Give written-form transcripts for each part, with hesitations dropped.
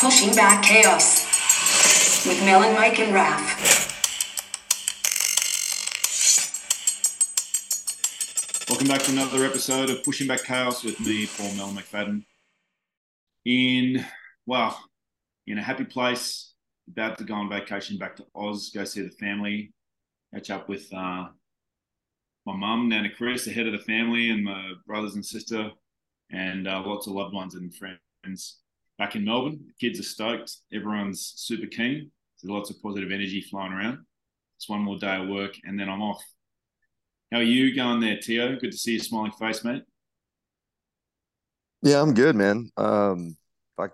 Pushing back chaos with Mel and Mike and Raph. Welcome back to another episode of Pushing Back Chaos with me, Paul Mel McFadden. In a happy place, about to go on vacation back to Oz, go see the family, catch up with my mum, Nana Chris, the head of the family, and my brothers and sister, and lots of loved ones and friends back in Melbourne. The kids are stoked. Everyone's super keen. There's lots of positive energy flying around. It's one more day of work, and then I'm off. How are you going there, Tio? Good to see your smiling face, mate. Yeah, I'm good, man.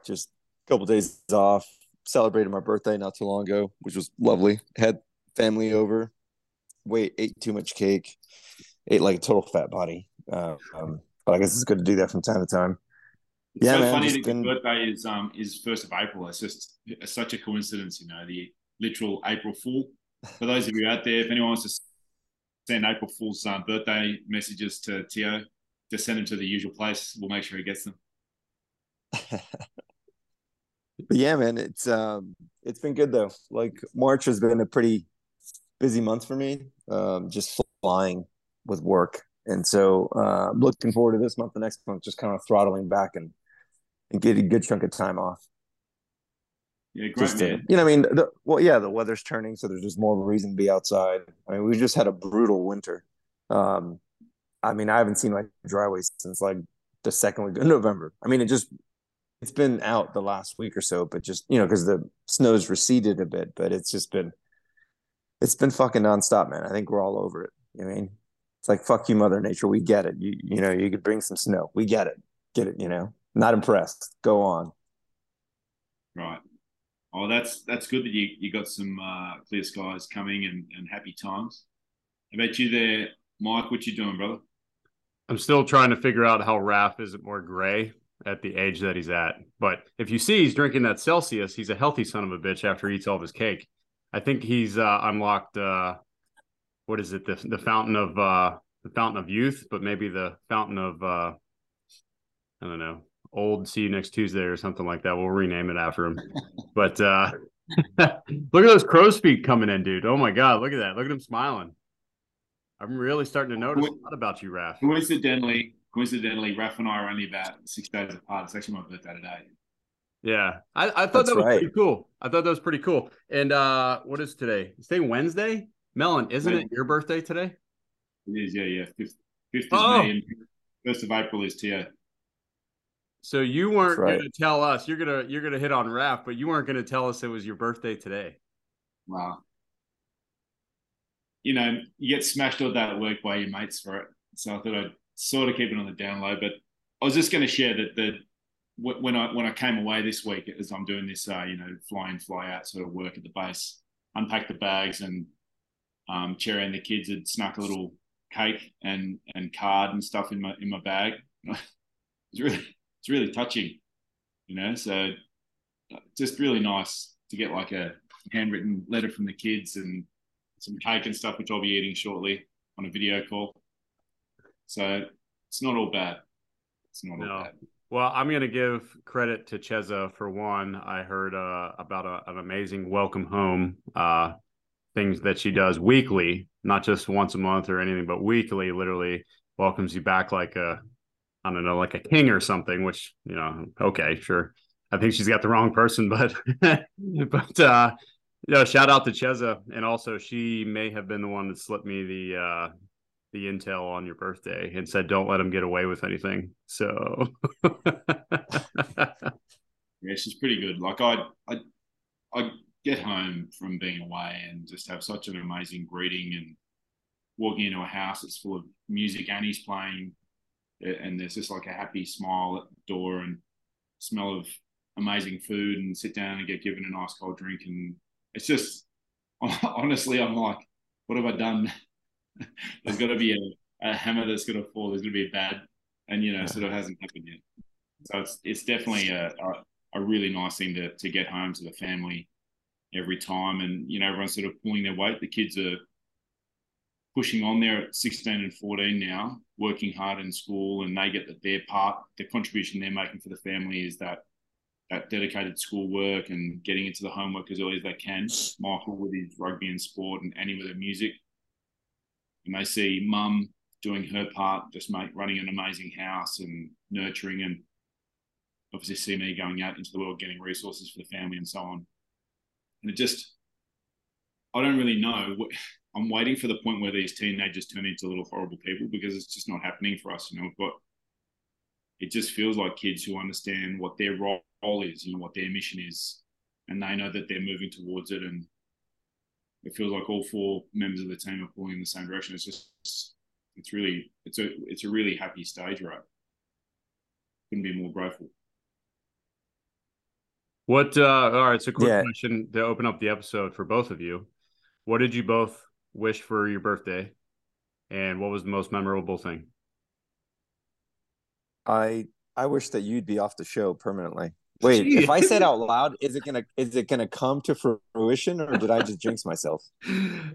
Just a couple of days off. Celebrated my birthday not too long ago, which was lovely. Had family over. Ate too much cake. Ate like a total fat body. But I guess it's good to do that from time to time. It's funny that your birthday is 1st of April. It's just such a coincidence, you know, the literal April Fool. For those of you out there, if anyone wants to send April Fool's birthday messages to Tio, just send them to the usual place. We'll make sure he gets them. But yeah, man, it's been good though. Like March has been a pretty busy month for me, just flying with work, and so I'm looking forward to this month, the next month, just kind of throttling back and getting a good chunk of time off. Yeah, great. Just, you know, I mean, the weather's turning, so there's just more reason to be outside. I mean, we just had a brutal winter. I mean, I haven't seen like dry waste since like the second week of November. I mean, it's been out the last week or so, but just, you know, because the snow's receded a bit, but it's just been, fucking nonstop, man. I think we're all over it. I mean, it's like, fuck you, Mother Nature. We get it. You know, you could bring some snow. We get it. You know, not impressed. Go on. Right. Oh, that's good that you got some clear skies coming and happy times. How about you there, Mike? What you doing, brother? I'm still trying to figure out how Raph isn't more gray at the age that he's at. But if you see he's drinking that Celsius, he's a healthy son of a bitch after he eats all of his cake. I think he's unlocked what is it, the fountain of youth, but maybe the fountain of I don't know, old. See you next Tuesday or something like that. We'll rename it after him. But look at those crow's feet coming in, dude. Oh my god, look at that. Look at him smiling. I'm really starting to notice a lot about you, Raph. Coincidentally, Raph and I are only about 6 days apart. It's actually my birthday today. Yeah, I thought that was right. Pretty cool. I thought that was pretty cool. And what is today? Is today Wednesday? Melon, isn't it your birthday today? It is, yeah. Fifth is May, and 1st of April is Tio. So you weren't going to tell us. You're gonna hit on Raph, but you weren't going to tell us it was your birthday today. Wow. You know, you get smashed all that work by your mates for it. So I thought I'd sort of keep it on the down low, but I was just going to share that when I came away this week, as I'm doing this, you know, fly in, fly out sort of work at the base, unpack the bags, and Cherry and the kids had snuck a little cake and card and stuff in my bag. It's really touching, you know. So just really nice to get like a handwritten letter from the kids and some cake and stuff, which I'll be eating shortly on a video call. So it's not all bad. It's not all bad. Well, I'm going to give credit to Cheza for one. I heard about an amazing welcome home things that she does weekly, not just once a month or anything, but weekly, literally welcomes you back like a, I don't know, like a king or something, which, you know, okay, sure. I think she's got the wrong person, but, you know, shout out to Cheza. And also she may have been the one that slipped me the intel on your birthday and said don't let him get away with anything, so yeah, she's pretty good. Like I get home from being away and just have such an amazing greeting, and walking into a house that's full of music, Annie's playing, and there's just like a happy smile at the door and smell of amazing food, and sit down and get given a nice cold drink, and it's just honestly I'm like, what have I done? There's got to be a hammer that's going to fall. There's going to be a bad, and you know, sort of hasn't happened yet. So it's definitely a really nice thing to get home to the family every time, and you know, everyone's sort of pulling their weight. The kids are pushing on. They're at 16 and 14 now, working hard in school, and they get their part. The contribution they're making for the family is that that dedicated schoolwork and getting into the homework as early as they can. Michael with his rugby and sport, and Annie with her music. And they see mum doing her part, just running an amazing house and nurturing, and obviously see me going out into the world, getting resources for the family and so on. And it just, I don't really know. I'm waiting for the point where these teenagers turn into little horrible people, because it's just not happening for us. You know, we've got, it just feels like kids who understand what their role is, you know, what their mission is, and they know that they're moving towards it. And it feels like all four members of the team are pulling in the same direction. It's just, it's really, it's a really happy stage, right? Couldn't be more grateful. What, all right, so quick question to open up the episode for both of you. What did you both wish for your birthday? And what was the most memorable thing? I wish that you'd be off the show permanently. Wait, jeez. If I said out loud, is it gonna come to fruition, or did I just jinx myself?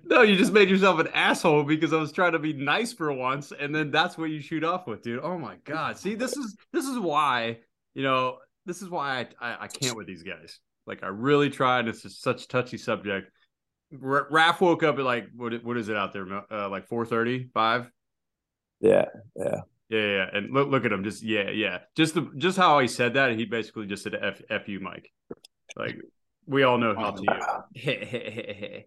No, you just made yourself an asshole because I was trying to be nice for once, and then that's what you shoot off with, dude. Oh my god. See, this is why, you know, this is why I can't with these guys. Like, I really try, and it's just such a touchy subject. Raph woke up at like what is it out there? Like 4:35. Yeah. And look at him. Just yeah. Just how he said that. He basically just said F you, Mike. Like, we all know how to you.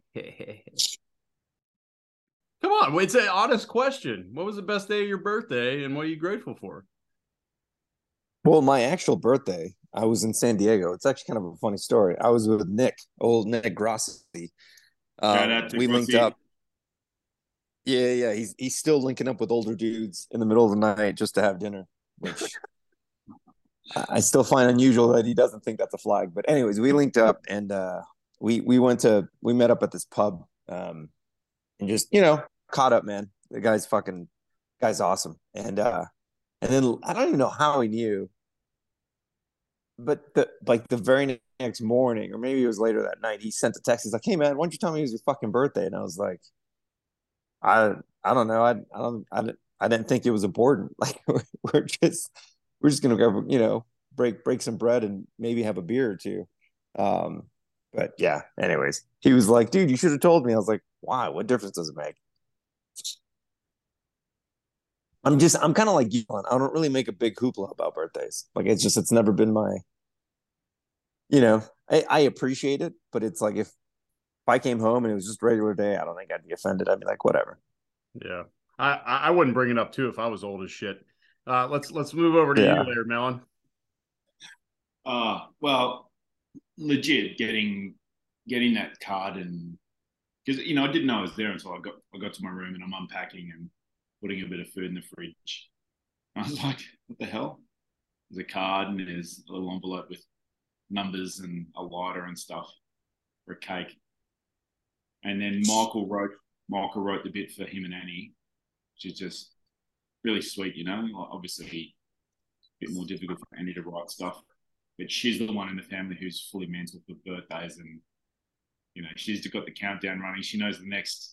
Come on, it's an honest question. What was the best day of your birthday, and what are you grateful for? Well, my actual birthday, I was in San Diego. It's actually kind of a funny story. I was with Nick, old Nick Grossi. We linked up. Yeah, he's still linking up with older dudes in the middle of the night just to have dinner, which I still find unusual that he doesn't think that's a flag. But anyways, we linked up, and we met up at this pub, and just, you know, caught up, man. The guy's awesome, and then I don't even know how he knew, but the very next morning, or maybe it was later that night, he sent a text. He's like, "Hey man, why don't you tell me it was your fucking birthday?" And I was like, I don't know. I didn't think it was important. Like, we're just gonna go, you know, break some bread and maybe have a beer or two. But yeah. Anyways, he was like, "Dude, you should have told me." I was like, "Why? What difference does it make?" I'm kind of like you. I don't really make a big hoopla about birthdays. Like, it's never been my. You know, I appreciate it, but it's like, if I came home and it was just a regular day, I don't think I'd be offended. I'd be like, whatever. Yeah. I wouldn't bring it up too if I was old as shit. Let's move over to you later, Melon. Well, legit getting that card, and because, you know, I didn't know I was there until I got to my room, and I'm unpacking and putting a bit of food in the fridge. And I was like, what the hell? There's a card, and there's a little envelope with numbers and a lighter and stuff for a cake. And then Michael wrote the bit for him and Annie, which is just really sweet, you know. Like, obviously, a bit more difficult for Annie to write stuff, but she's the one in the family who's fully mental for birthdays, and, you know, she's got the countdown running. She knows the next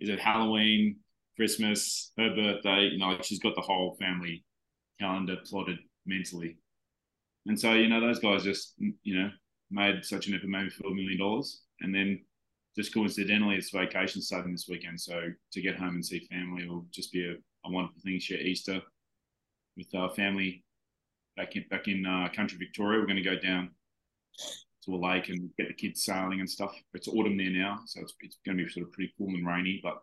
is it Halloween, Christmas, her birthday. You know, she's got the whole family calendar plotted mentally, and so, you know, those guys just, you know, made such an effort, maybe for $1 million, and then. Just coincidentally, it's vacation starting this weekend, so to get home and see family will just be a wonderful thing. Share Easter with our family back in country Victoria. We're going to go down to a lake and get the kids sailing and stuff. It's autumn there now, so it's going to be sort of pretty cool and rainy, but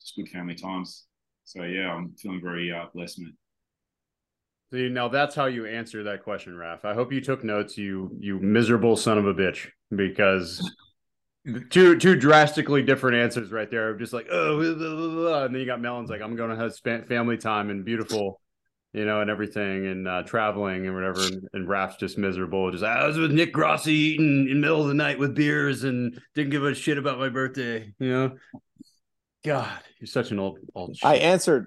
just good family times. So yeah, I'm feeling very blessed, man. See, now that's how you answer that question, Raph. I hope you took notes, you miserable son of a bitch, because. Two drastically different answers right there. I'm just like, oh, blah, blah, blah. And then you got Melon's like, I'm going to have spent family time and beautiful, you know, and everything, and traveling and whatever. And Raph's just miserable. Just, I was with Nick Grossi eating in the middle of the night with beers and didn't give a shit about my birthday. You know, God, you're such an old shit. I answered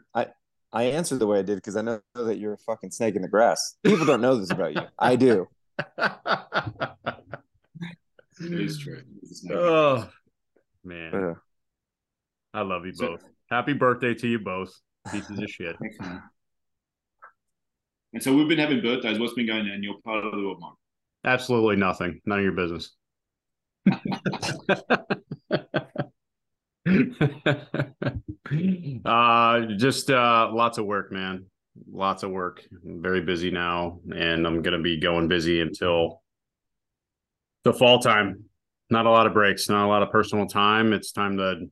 the way I did because I know that you're a fucking snake in the grass. People don't know this about you. I do. It is true. Oh man, I love you both. Happy birthday to you both, pieces of shit. And so we've been having birthdays. What's been going on in your part of the world, Mike? Absolutely nothing. None of your business. Just lots of work, man. Lots of work. I'm very busy now, and I'm going to be going busy until the fall time. Not a lot of breaks, not a lot of personal time. It's time to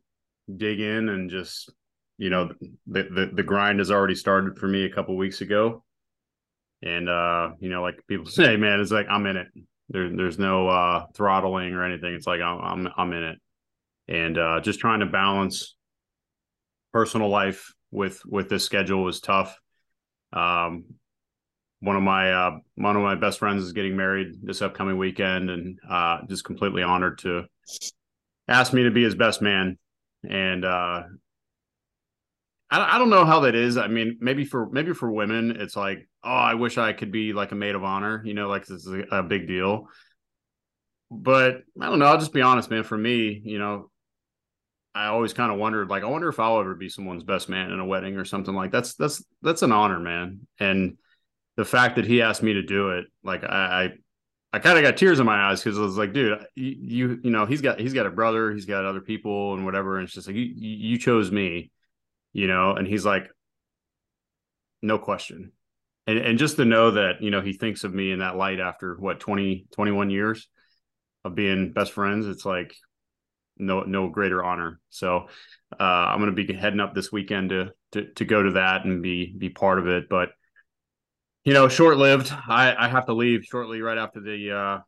dig in and just, you know, the grind has already started for me a couple of weeks ago. And, you know, like people say, man, it's like, I'm in it. There's no throttling or anything. It's like, I'm in it. And just trying to balance personal life with this schedule was tough. One of my best friends is getting married this upcoming weekend, and just completely honored to ask me to be his best man. And I don't know how that is. I mean, maybe for women, it's like, oh, I wish I could be like a maid of honor, you know, like this is a big deal. But I don't know. I'll just be honest, man. For me, you know, I always kind of wondered, like, I wonder if I'll ever be someone's best man in a wedding or something like that. That's an honor, man. And the fact that he asked me to do it, like I kind of got tears in my eyes, because I was like, dude, you know, he's got a brother, he's got other people and whatever. And it's just like, you chose me, you know. And he's like, no question. And just to know that, you know, he thinks of me in that light after what, 21 years of being best friends, it's like no greater honor. So I'm going to be heading up this weekend to go to that and be part of it. But, you know, short-lived. I have to leave shortly right after the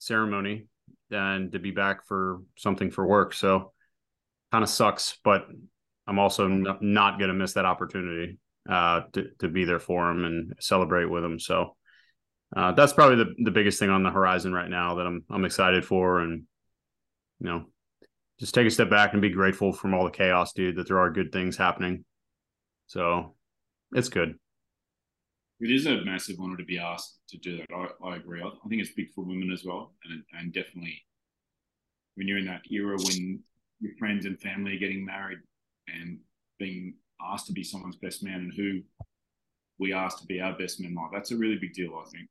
ceremony, and to be back for something for work. So kind of sucks, but I'm also not going to miss that opportunity to be there for him and celebrate with him. So that's probably the biggest thing on the horizon right now that I'm excited for. And, you know, just take a step back and be grateful from all the chaos, dude, that there are good things happening. So it's good. It is a massive honor to be asked to do that. I agree. I think it's big for women as well. And definitely when you're in that era when your friends and family are getting married and being asked to be someone's best man, and who we asked to be our best man, like, that's a really big deal, I think.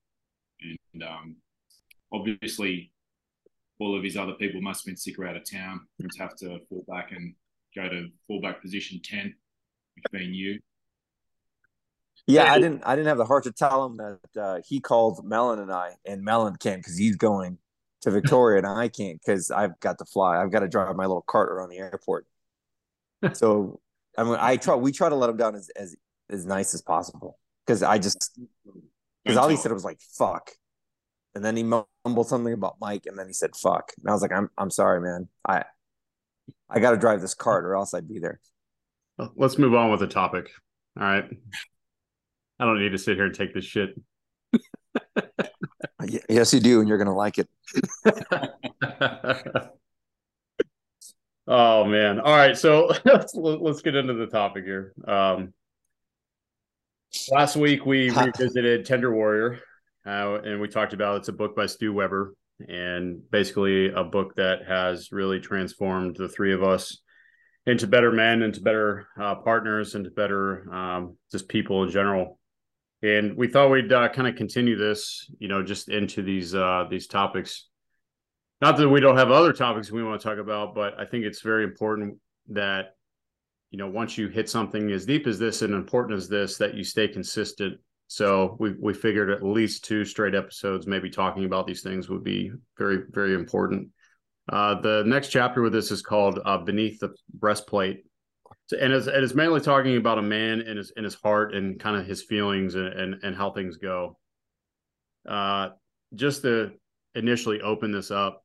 And obviously all of his other people must have been sick or out of town and have to fall back and go to fullback position 10, which being you. Yeah, I didn't have the heart to tell him that he called Melon and I, and Melon came because he's going to Victoria and I can't because I've got to fly. I've got to drive my little cart around the airport. So I mean, we try to let him down as nice as possible, because all he said was like fuck, and then he mumbled something about Mike, and then he said fuck, and I was like, I'm sorry, man. I got to drive this cart or else I'd be there. Let's move on with the topic. All right. I don't need to sit here and take this shit. Yes, you do, and you're going to like it. Oh, man. All right, so let's get into the topic here. Last week, we revisited Tender Warrior, and we talked about it's a book by Stu Weber, and basically a book that has really transformed the three of us into better men, into better partners, into better just people in general. And we thought we'd kind of continue this, you know, just into these topics. Not that we don't have other topics we want to talk about, but I think it's very important that, you know, once you hit something as deep as this and important as this, that you stay consistent. So we figured at least 2 straight episodes, maybe talking about these things would be very, very important. The next chapter with this is called Beneath the Breastplate. And it's mainly talking about a man and his heart and kind of his feelings and how things go. Just to initially open this up,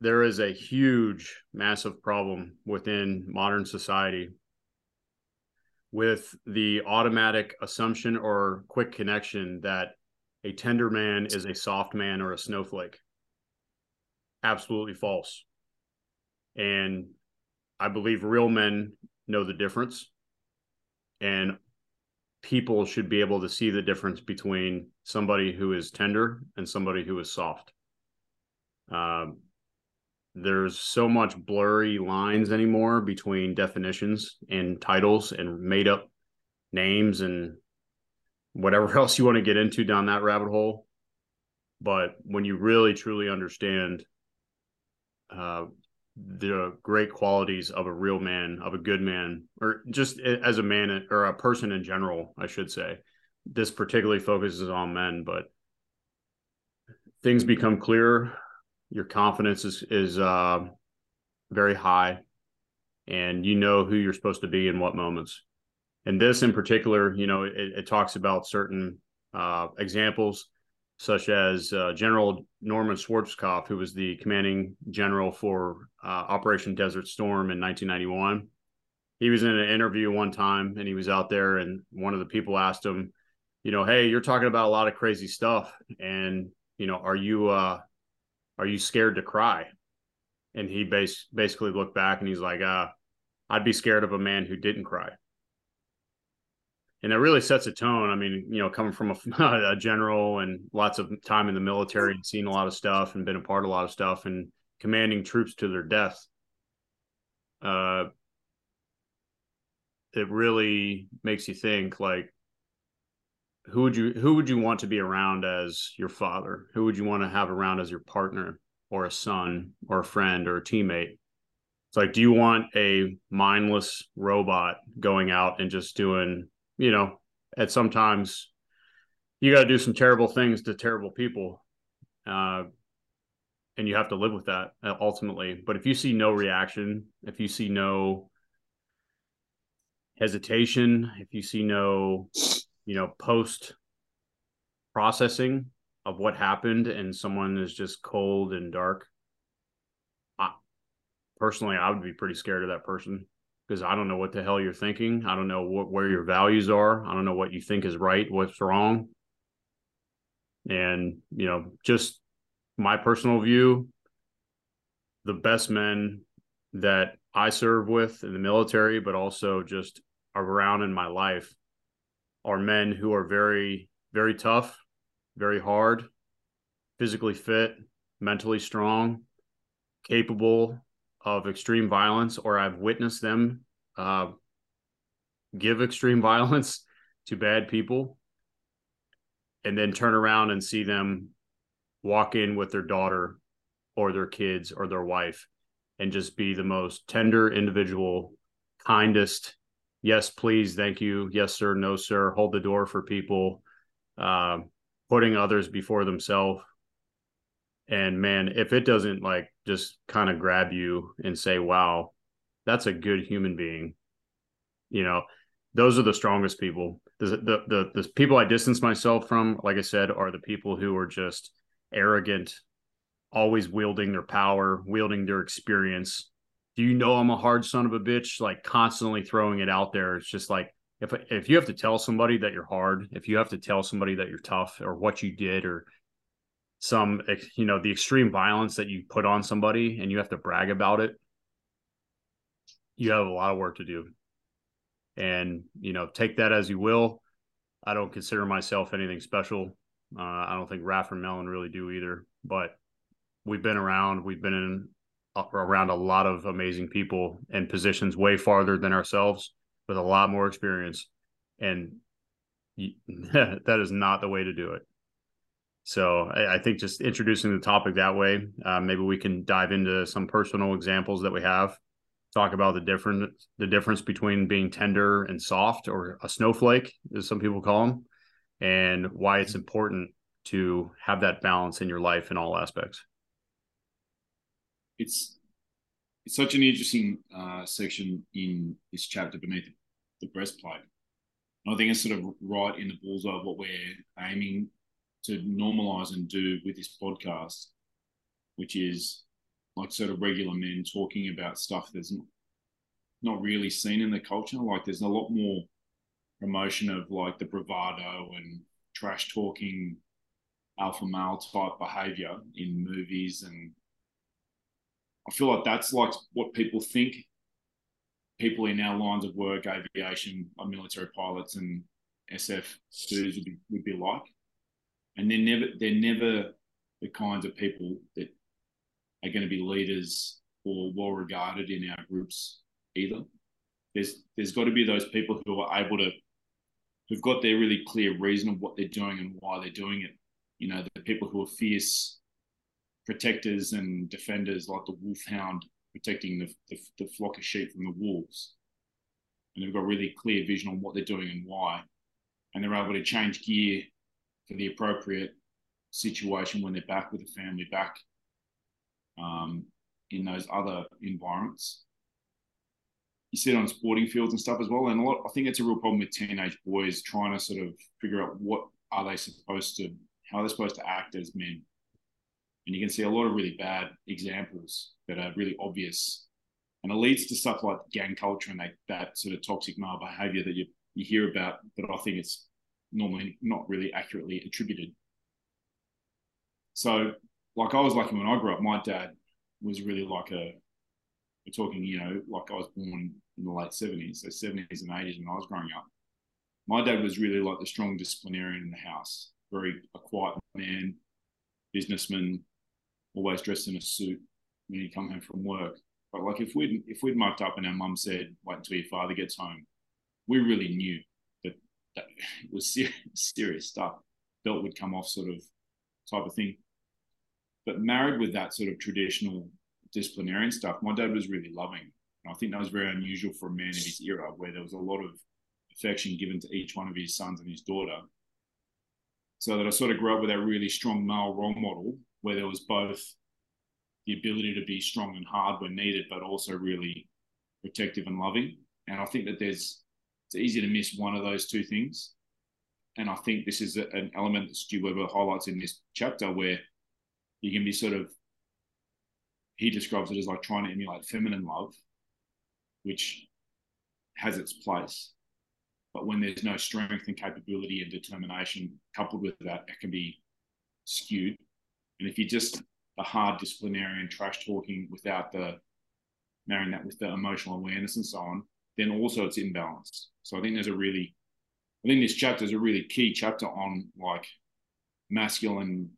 there is a huge, massive problem within modern society with the automatic assumption or quick connection that a tender man is a soft man or a snowflake. Absolutely false. And I believe real men know the difference, and people should be able to see the difference between somebody who is tender and somebody who is soft. There's so much blurry lines anymore between definitions and titles and made up names and whatever else you want to get into down that rabbit hole. But when you really truly understand the great qualities of a real man, of a good man, or just as a man or a person in general, I should say, this particularly focuses on men, but things become clearer. Your confidence is very high, and you know who you're supposed to be in what moments. And this in particular, you know, it talks about certain examples, such as General Norman Schwarzkopf, who was the commanding general for Operation Desert Storm in 1991. He was in an interview one time, and he was out there, and one of the people asked him, you know, hey, you're talking about a lot of crazy stuff, and, you know, are you scared to cry? And he basically looked back and he's like, I'd be scared of a man who didn't cry. And that really sets a tone. I mean, you know, coming from a general and lots of time in the military and seen a lot of stuff and been a part of a lot of stuff and commanding troops to their death, it really makes you think, like, who would you want to be around as your father? Who would you want to have around as your partner or a son or a friend or a teammate? It's like, do you want a mindless robot going out and just doing, you know, at sometimes you got to do some terrible things to terrible people, and you have to live with that ultimately. But if you see no reaction, if you see no hesitation, if you see no, you know, post processing of what happened, and someone is just cold and dark, I would be pretty scared of that person. Because I don't know what the hell you're thinking. I don't know where your values are. I don't know what you think is right, what's wrong. And, you know, just my personal view, the best men that I serve with in the military, but also just around in my life, are men who are very, very tough, very hard, physically fit, mentally strong, capable of extreme violence, or I've witnessed them give extreme violence to bad people and then turn around and see them walk in with their daughter or their kids or their wife and just be the most tender individual, kindest, yes, please, thank you, yes, sir, no, sir, hold the door for people, putting others before themselves. And man, if it doesn't like just kind of grab you and say, wow, that's a good human being, you know, those are the strongest people. The people I distance myself from, like I said, are the people who are just arrogant, always wielding their power, wielding their experience. Do you know I'm a hard son of a bitch? Like constantly throwing it out there. It's just like, if you have to tell somebody that you're hard, if you have to tell somebody that you're tough or what you did or some, you know, the extreme violence that you put on somebody and you have to brag about it, you have a lot of work to do. And, you know, take that as you will. I don't consider myself anything special. I don't think Raff and Mellon really do either, but we've been around a lot of amazing people and positions way farther than ourselves with a lot more experience. And that is not the way to do it. So I think just introducing the topic that way, maybe we can dive into some personal examples that we have, talk about the difference between being tender and soft, or a snowflake, as some people call them, and why it's important to have that balance in your life in all aspects. It's such an interesting section in this chapter, Beneath the Breastplate. And I think it's sort of right in the bullseye of what we're aiming to normalize and do with this podcast, which is like sort of regular men talking about stuff that's not really seen in the culture. Like there's a lot more promotion of like the bravado and trash talking alpha male type behavior in movies. And I feel like that's like what people think people in our lines of work, aviation, like military pilots and SF dudes would be like. And they're never the kinds of people that are going to be leaders or well regarded in our groups either. There's got to be those people who are able to, who've got their really clear reason of what they're doing and why they're doing it. You know, the the people who are fierce protectors and defenders, like the wolfhound protecting the flock of sheep from the wolves. And they've got really clear vision on what they're doing and why. And they're able to change gear for the appropriate situation when they're back with the family, back in those other environments. You see it on sporting fields and stuff as well. And a lot, I think it's a real problem with teenage boys trying to sort of figure out what are they supposed to, how they're supposed to act as men. And you can see a lot of really bad examples that are really obvious. And it leads to stuff like gang culture and that sort of toxic male behavior that you hear about, but I think it's normally not really accurately attributed. So, like, I was lucky when I grew up, my dad was really like a, we're talking, you know, like I was born in the late 70s, so 70s and 80s when I was growing up. My dad was really like the strong disciplinarian in the house, a quiet man, businessman, always dressed in a suit when he'd come home from work. But like if we'd mucked up and our mum said, wait until your father gets home, we really knew that it was serious stuff. Belt would come off sort of type of thing. But married with that sort of traditional disciplinarian stuff, my dad was really loving. And I think that was very unusual for a man in his era, where there was a lot of affection given to each one of his sons and his daughter. So that I sort of grew up with a really strong male role model, where there was both the ability to be strong and hard when needed, but also really protective and loving. And I think that it's easy to miss one of those two things. And I think this is an element that Stu Weber highlights in this chapter, where you can be sort of, he describes it as like trying to emulate feminine love, which has its place. But when there's no strength and capability and determination coupled with that, it can be skewed. And if you're just a hard disciplinarian, trash talking, without the marrying that with the emotional awareness and so on, then also it's imbalanced. So I think this chapter is a really key chapter on like masculine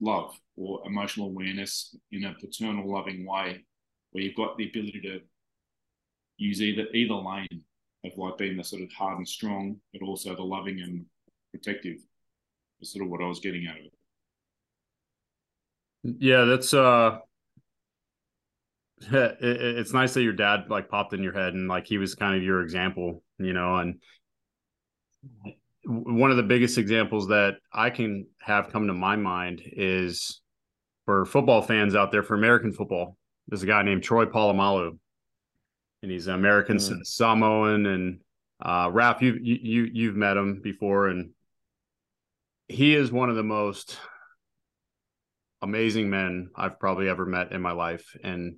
love or emotional awareness in a paternal loving way, where you've got the ability to use either lane of like being the sort of hard and strong, but also the loving and protective is sort of what I was getting out of it. Yeah, that's it's nice that your dad like popped in your head and like he was kind of your example, you know. And one of the biggest examples that I can have come to my mind is for football fans out there, for American football. There's a guy named Troy Polamalu, and he's an American Samoan. And Ralph, you've met him before, and he is one of the most amazing men I've probably ever met in my life. And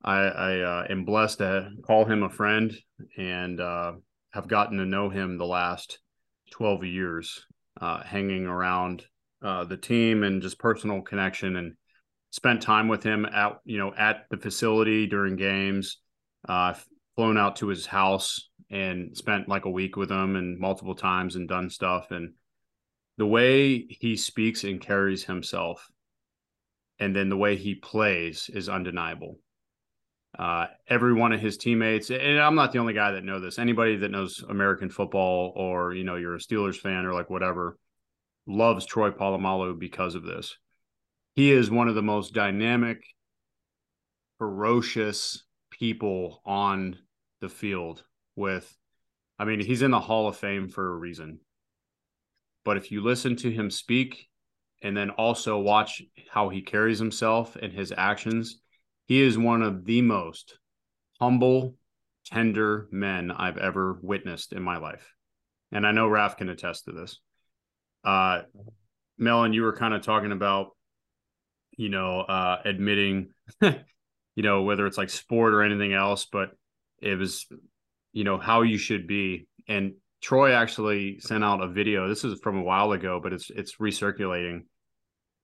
I am blessed to call him a friend and have gotten to know him the last 12 years, hanging around the team and just personal connection, and spent time with him at the facility during games, flown out to his house and spent like a week with him and multiple times and done stuff. And the way he speaks and carries himself, and then the way he plays, is undeniable. Every one of his teammates, and I'm not the only guy that knows this, anybody that knows American football or, you know, you're a Steelers fan or like whatever, loves Troy Polamalu because of this. He is one of the most dynamic, ferocious people on the field with, I mean, he's in the Hall of Fame for a reason. But if you listen to him speak, and then also watch how he carries himself and his actions, he is one of the most humble, tender men I've ever witnessed in my life. And I know Raf can attest to this. Melon, you were kind of talking about, you know, admitting, you know, whether it's like sport or anything else, but it was, you know, how you should be. And Troy actually sent out a video. This is from a while ago, but it's recirculating.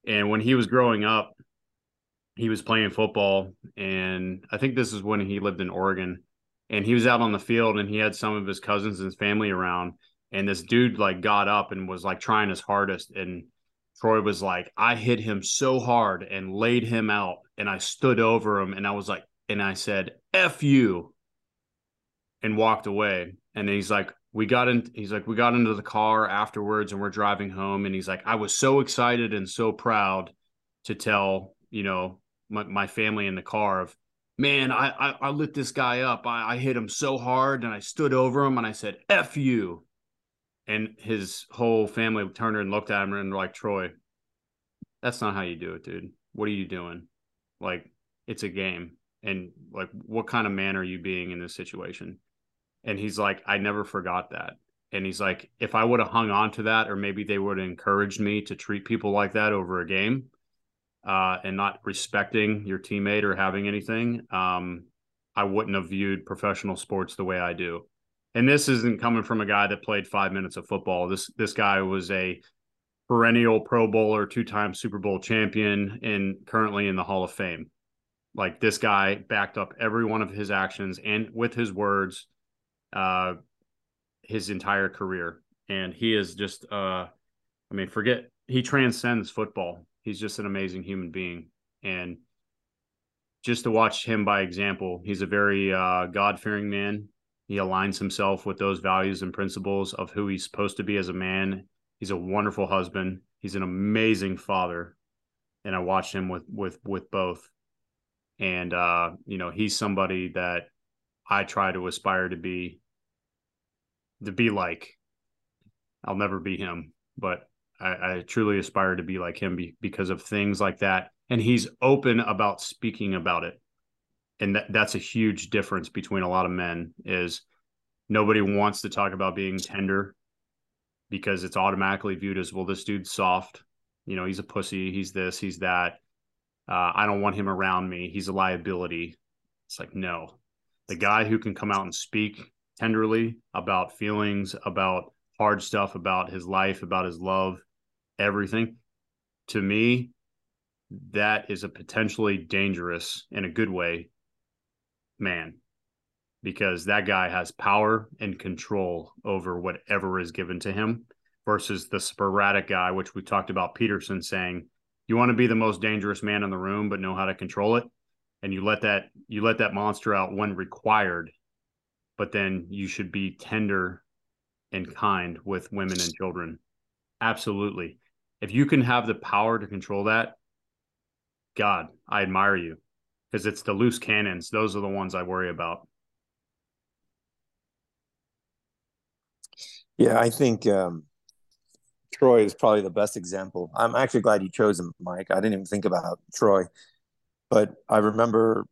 And when he was growing up, he was playing football, and I think this is when he lived in Oregon, and he was out on the field, and he had some of his cousins and his family around, and this dude like got up and was like trying his hardest, and Troy was like, I hit him so hard and laid him out, and I stood over him, and I was like, and I said, F you, and walked away. And then he's like, we got into the car afterwards and we're driving home. And he's like, I was so excited and so proud to tell, you know, my family in the car of, man, I lit this guy up. I hit him so hard and I stood over him and I said, F you. And his whole family turned and looked at him and were like, Troy, that's not how you do it, dude. What are you doing? Like, it's a game. And like, what kind of man are you being in this situation? And he's like, I never forgot that. And he's like, if I would have hung on to that, or maybe they would have encouraged me to treat people like that over a game, and not respecting your teammate or having anything, I wouldn't have viewed professional sports the way I do. And this isn't coming from a guy that played 5 minutes of football. This guy was a perennial Pro Bowler, two-time Super Bowl champion, and currently in the Hall of Fame. Like, this guy backed up every one of his actions and with his words, his entire career. And he is just, he transcends football. He's just an amazing human being. And just to watch him by example, he's a very God-fearing man. He aligns himself with those values and principles of who he's supposed to be as a man. He's a wonderful husband. He's an amazing father. And I watched him with both. And, he's somebody that I try to aspire to be like. I'll never be him, but I truly aspire to be like him because of things like that. And he's open about speaking about it. And that's a huge difference between a lot of men, is nobody wants to talk about being tender, because it's automatically viewed as, well, this dude's soft, you know, he's a pussy, he's this, he's that. I don't want him around me. He's a liability. It's like, no, the guy who can come out and speak tenderly about feelings, about hard stuff, about his life, about his love, everything. To me, that is a potentially dangerous, in a good way, man, because that guy has power and control over whatever is given to him, versus the sporadic guy, which we talked about Peterson saying, you want to be the most dangerous man in the room, but know how to control it. And you let that monster out when required, but then you should be tender and kind with women and children. Absolutely. If you can have the power to control that, God, I admire you, because it's the loose cannons. Those are the ones I worry about. Yeah, I think Troy is probably the best example. I'm actually glad you chose him, Mike. I didn't even think about Troy, but I remember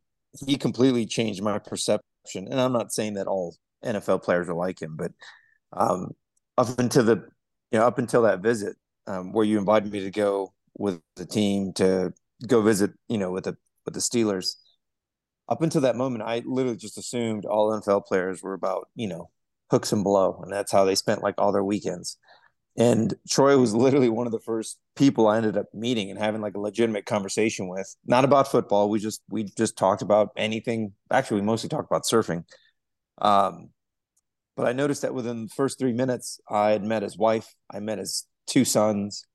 he completely changed my perception. And I'm not saying that all NFL players are like him, but up until that visit where you invited me to go with the team to go visit, with the Steelers, up until that moment, I literally just assumed all NFL players were about, hooks and blow. And that's how they spent like all their weekends. And Troy was literally one of the first people I ended up meeting and having like a legitimate conversation with, not about football. We just talked about anything. Actually, we mostly talked about surfing. But I noticed that within the first 3 minutes, I had met his wife. I met his two sons.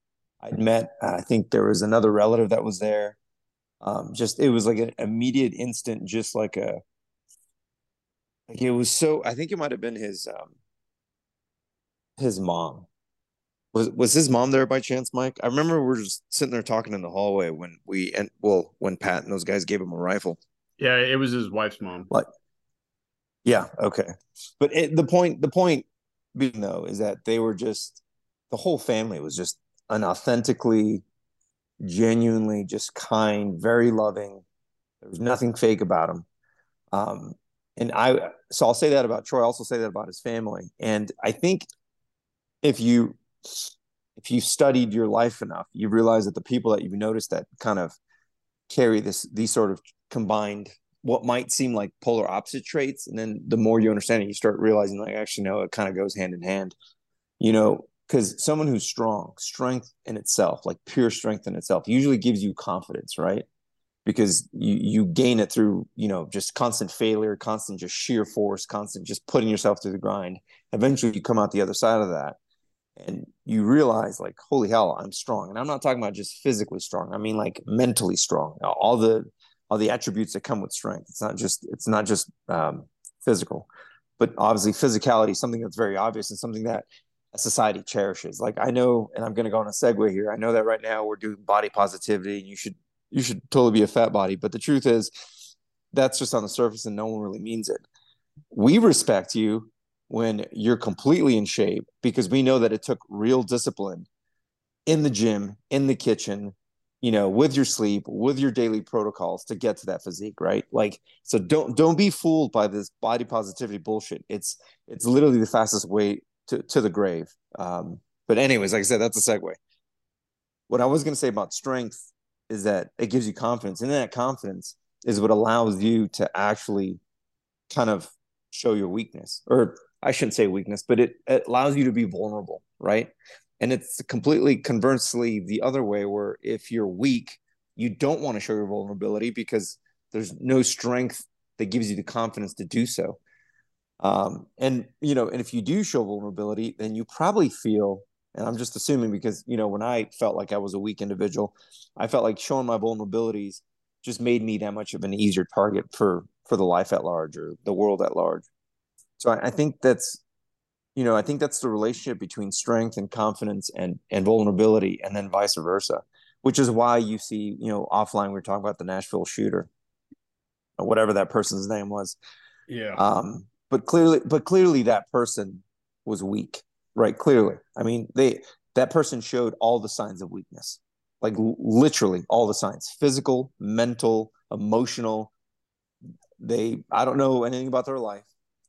I'd met, I think there was another relative that was there. It was like an immediate instant, just like it was so, I think it might've been his mom. Was his mom there by chance, Mike? I remember we were just sitting there talking in the hallway when Pat and those guys gave him a rifle. Yeah, it was his wife's mom. Like, yeah, okay. But the point being though is that they were just, the whole family was just an authentically, genuinely just kind, very loving. There was nothing fake about him. So I'll say that about Troy. I'll also say that about his family. And I think if you studied your life enough, you realize that the people that you've noticed that kind of carry these sort of combined, what might seem like polar opposite traits. And then the more you understand it, you start realizing like, actually, no, it kind of goes hand in hand, because someone who's strong, strength in itself, like pure strength in itself, usually gives you confidence, right? Because you gain it through, just constant failure, constant just sheer force, constant just putting yourself through the grind. Eventually you come out the other side of that. And you realize like, holy hell, I'm strong. And I'm not talking about just physically strong. I mean, like mentally strong, all the attributes that come with strength. It's not just physical, but obviously physicality is something that's very obvious and something that a society cherishes. Like I know, and I'm going to go on a segue here. I know that right now we're doing body positivity. You should totally be a fat body. But the truth is that's just on the surface and no one really means it. We respect you when you're completely in shape because we know that it took real discipline in the gym, in the kitchen, you know, with your sleep, with your daily protocols to get to that physique, right? Like, so don't be fooled by this body positivity bullshit. It's literally the fastest way to the grave. But anyways, like I said, that's a segue. What I was going to say about strength is that it gives you confidence, and that confidence is what allows you to actually kind of show your weakness, or I shouldn't say weakness, but it allows you to be vulnerable, right? And it's completely conversely the other way, where if you're weak, you don't want to show your vulnerability because there's no strength that gives you the confidence to do so. And if you do show vulnerability, then you probably feel, and I'm just assuming because, you know, when I felt like I was a weak individual, I felt like showing my vulnerabilities just made me that much of an easier target for the life at large or the world at large. So I think that's, you know, I think that's the relationship between strength and confidence and vulnerability, and then vice versa, which is why you see, you know, offline, we were talking about the Nashville shooter or whatever that person's name was. Yeah. But clearly that person was weak, right? Clearly. I mean, that person showed all the signs of weakness, like literally all the signs, physical, mental, emotional. I don't know anything about their life.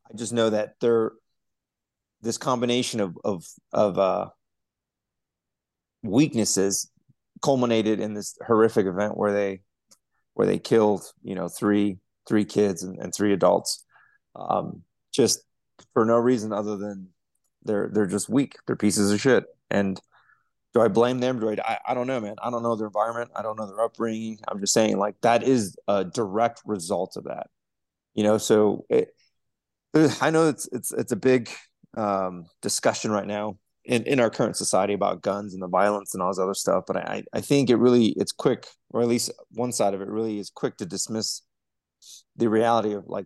I just know that they're this combination of weaknesses culminated in this horrific event where they killed, you know, three kids and three adults, just for no reason other than they're just weak. They're pieces of shit. And do I blame them? I don't know, man. I don't know their environment. I don't know their upbringing. I'm just saying, like, that is a direct result of that, you know? So I know it's a big discussion right now in our current society about guns and the violence and all this other stuff. But I think it's quick, or at least one side of it really is quick to dismiss the reality of, like,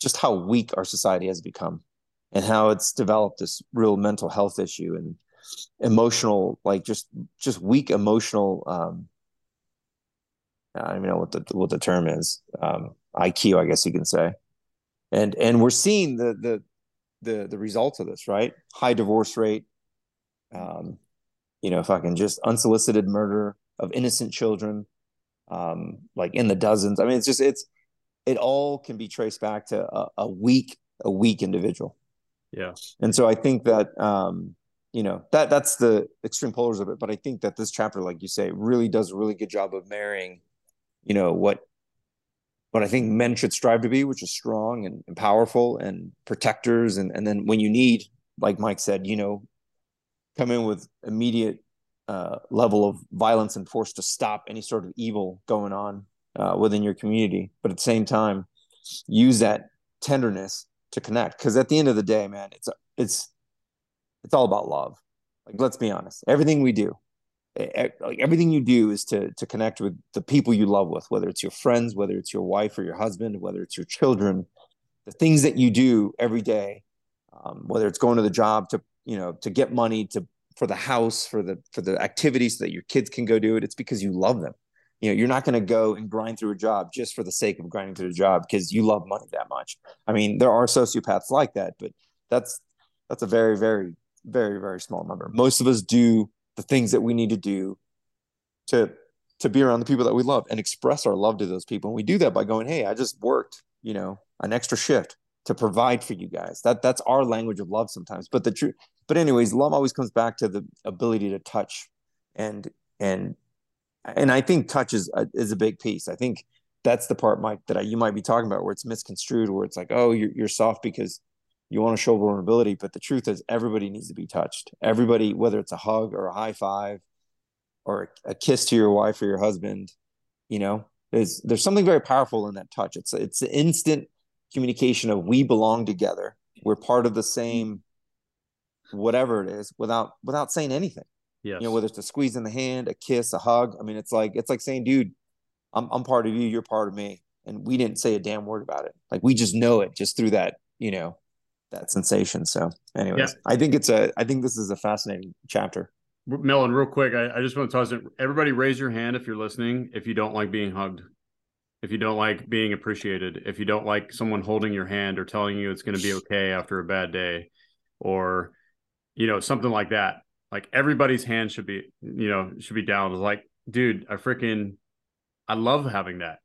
just how weak our society has become and how it's developed this real mental health issue and emotional, like just weak emotional, I don't even know what the term is, IQ, I guess you can say. And we're seeing the results of this, right? High divorce rate, fucking just unsolicited murder of innocent children, like in the dozens. I mean, it all can be traced back to a weak individual. Yeah. And so I think that, that's the extreme polars of it. But I think that this chapter, like you say, really does a really good job of marrying, you know, what I think men should strive to be, which is strong and powerful and protectors. And then when you need, like Mike said, you know, come in with immediate level of violence and force to stop any sort of evil going on within your community. But at the same time, use that tenderness to connect. Because at the end of the day, man, it's all about love. Like, let's be honest. Everything we do, like everything you do, is to connect with the people you love with, whether it's your friends, whether it's your wife or your husband, whether it's your children, the things that you do every day, whether it's going to the job to get money for the house, for the activities so that your kids can go do it. It's because you love them. You know, you're not going to go and grind through a job just for the sake of grinding through the job because you love money that much. I mean, there are sociopaths like that, but that's a very, very, very, very small number. Most of us do the things that we need to do to be around the people that we love and express our love to those people. And we do that by going, hey, I just worked, you know, an extra shift to provide for you guys. That's our language of love sometimes. But anyways, love always comes back to the ability to touch. And I think touch is a big piece. I think that's the part, Mike, that you might be talking about, where it's misconstrued, where it's like, oh, you're soft because you want to show vulnerability, but the truth is everybody needs to be touched. Everybody, whether it's a hug or a high five or a kiss to your wife or your husband, you know, there's something very powerful in that touch. It's the instant communication of we belong together. We're part of the same, whatever it is, without saying anything. Yes. You know, whether it's a squeeze in the hand, a kiss, a hug. I mean, it's like saying, dude, I'm part of you, you're part of me. and we didn't say a damn word about it. Like, we just know it just through that, you know, that sensation. So anyways, yeah. I think this is a fascinating chapter. Melon, real quick, I just want to toss it. Everybody raise your hand if you're listening, if you don't like being hugged, if you don't like being appreciated, if you don't like someone holding your hand or telling you it's going to be okay after a bad day, or, you know, something like that. Like, everybody's hand should be, you know, should be down. It's like, dude, I love having that.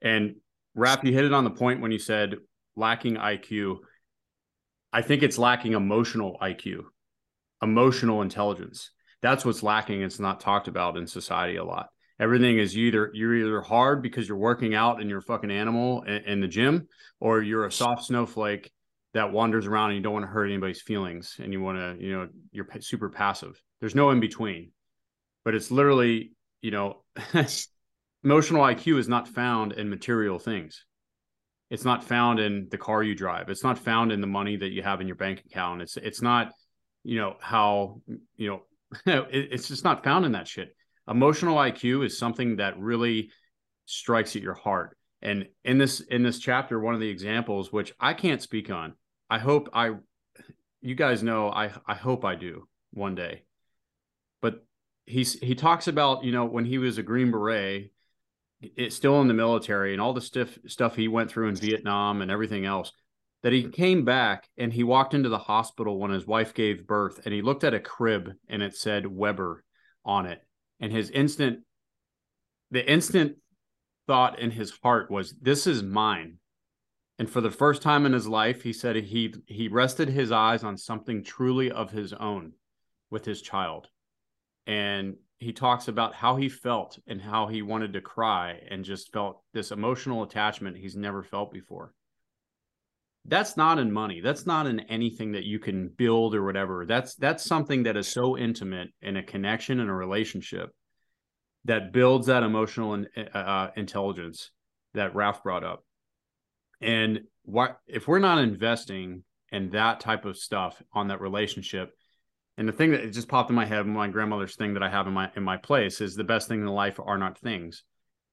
And Raph, you hit it on the point when you said lacking IQ. I think it's lacking emotional IQ, emotional intelligence. That's what's lacking. It's not talked about in society a lot. Everything is you're either hard because you're working out and you're a fucking animal in the gym, or you're a soft snowflake that wanders around and you don't want to hurt anybody's feelings. And you want to, you know, you're super passive. There's no in between, but it's literally, you know, emotional IQ is not found in material things. It's not found in the car you drive. It's not found in the money that you have in your bank account. It's not, you know, how, you know, it's just not found in that shit. Emotional IQ is something that really strikes at your heart. And in this chapter, one of the examples, which I can't speak on, you guys know, I hope I do one day, but he talks about, you know, when he was a Green Beret, it's still in the military, and all the stuff he went through in Vietnam and everything else, that he came back and he walked into the hospital when his wife gave birth, and he looked at a crib and it said Weber on it. And the instant thought in his heart was, this is mine. And for the first time in his life, he said he rested his eyes on something truly of his own with his child. And he talks about how he felt and how he wanted to cry and just felt this emotional attachment he's never felt before. That's not in money. That's not in anything that you can build or whatever. That's something that is so intimate in a connection and a relationship that builds that emotional intelligence that Raph brought up. And if we're not investing in that type of stuff on that relationship, and the thing that just popped in my head, my grandmother's thing that I have in my place is, the best thing in life are not things.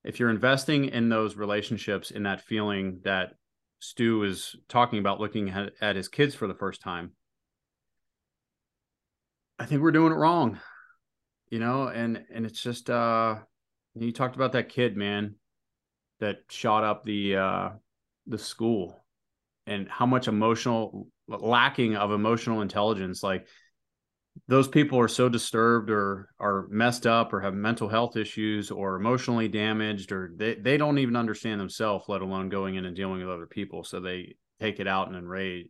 If you're investing in those relationships, in that feeling that Stu is talking about, looking at his kids for the first time, I think we're doing it wrong, you know? And it's just, you talked about that kid, man, that shot up the school, and how much lacking of emotional intelligence. Like, those people are so disturbed or are messed up or have mental health issues or emotionally damaged, or they don't even understand themselves, let alone going in and dealing with other people. So they take it out and rage.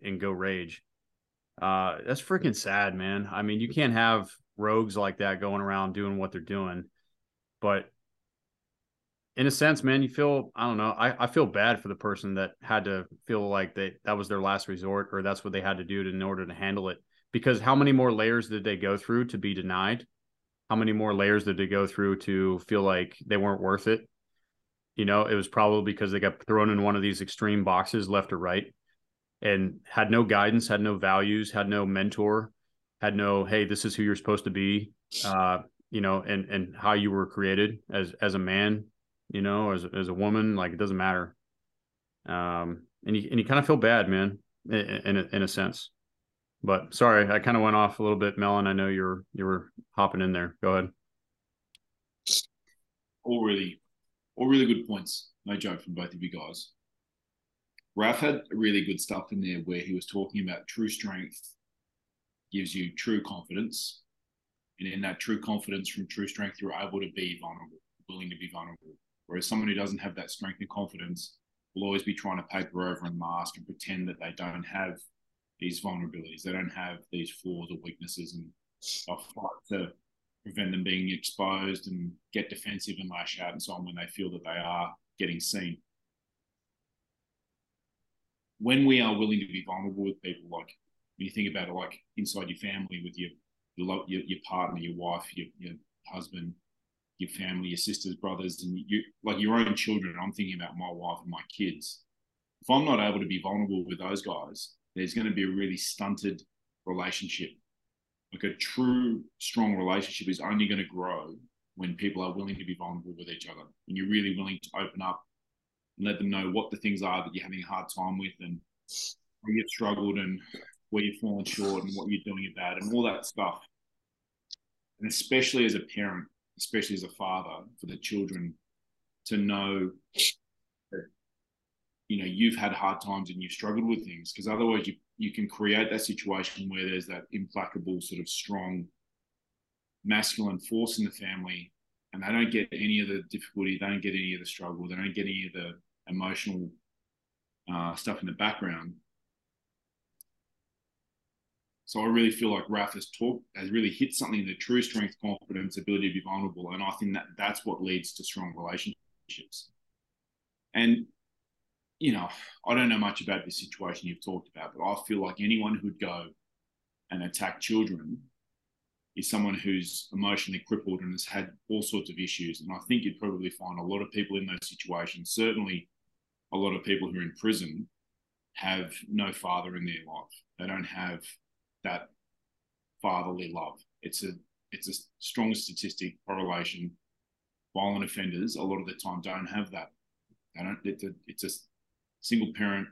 That's freaking sad, man. I mean, you can't have rogues like that going around doing what they're doing, but in a sense, man, you feel, I don't know. I feel bad for the person that had to feel like that was their last resort, or that's what they had to do in order to handle it. Because how many more layers did they go through to be denied? How many more layers did they go through to feel like they weren't worth it? You know, it was probably because they got thrown in one of these extreme boxes left or right, and had no guidance, had no values, had no mentor, had no, hey, this is who you're supposed to be, you know, and how you were created as a man, you know, as a woman, like, it doesn't matter. And you kind of feel bad, man, in a sense. But sorry, I kind of went off a little bit, Melon. I know you were hopping in there. Go ahead. All really good points. No joke from both of you guys. Raph had really good stuff in there where he was talking about true strength gives you true confidence. And in that true confidence from true strength, you're able to be vulnerable, willing to be vulnerable. Whereas someone who doesn't have that strength and confidence will always be trying to paper over and mask and pretend that they don't have these vulnerabilities, they don't have these flaws or weaknesses, and I fight to prevent them being exposed and get defensive and lash out and so on when they feel that they are getting seen. When we are willing to be vulnerable with people, like when you think about it, like inside your family with your partner, your wife, your husband, your family, your sisters, brothers, and you, like your own children. I'm thinking about my wife and my kids. If I'm not able to be vulnerable with those guys, there's going to be a really stunted relationship. Like a true, strong relationship is only going to grow when people are willing to be vulnerable with each other. And you're really willing to open up and let them know what the things are that you're having a hard time with and where you've struggled and where you've fallen short and what you're doing about it and all that stuff. And especially as a parent, especially as a father, for the children to know that, you know, you've had hard times and you've struggled with things, because otherwise you can create that situation where there's that implacable sort of strong masculine force in the family, and they don't get any of the difficulty, they don't get any of the struggle, they don't get any of the emotional stuff in the background. So I really feel like Raph has really hit something in the true strength, confidence, ability to be vulnerable. And I think that that's what leads to strong relationships. And, you know, I don't know much about this situation you've talked about, but I feel like anyone who'd go and attack children is someone who's emotionally crippled and has had all sorts of issues. And I think you'd probably find a lot of people in those situations, certainly a lot of people who are in prison, have no father in their life. They don't have that fatherly love. It's a strong statistic correlation. Violent offenders a lot of the time don't have that. They don't. It's a single parent,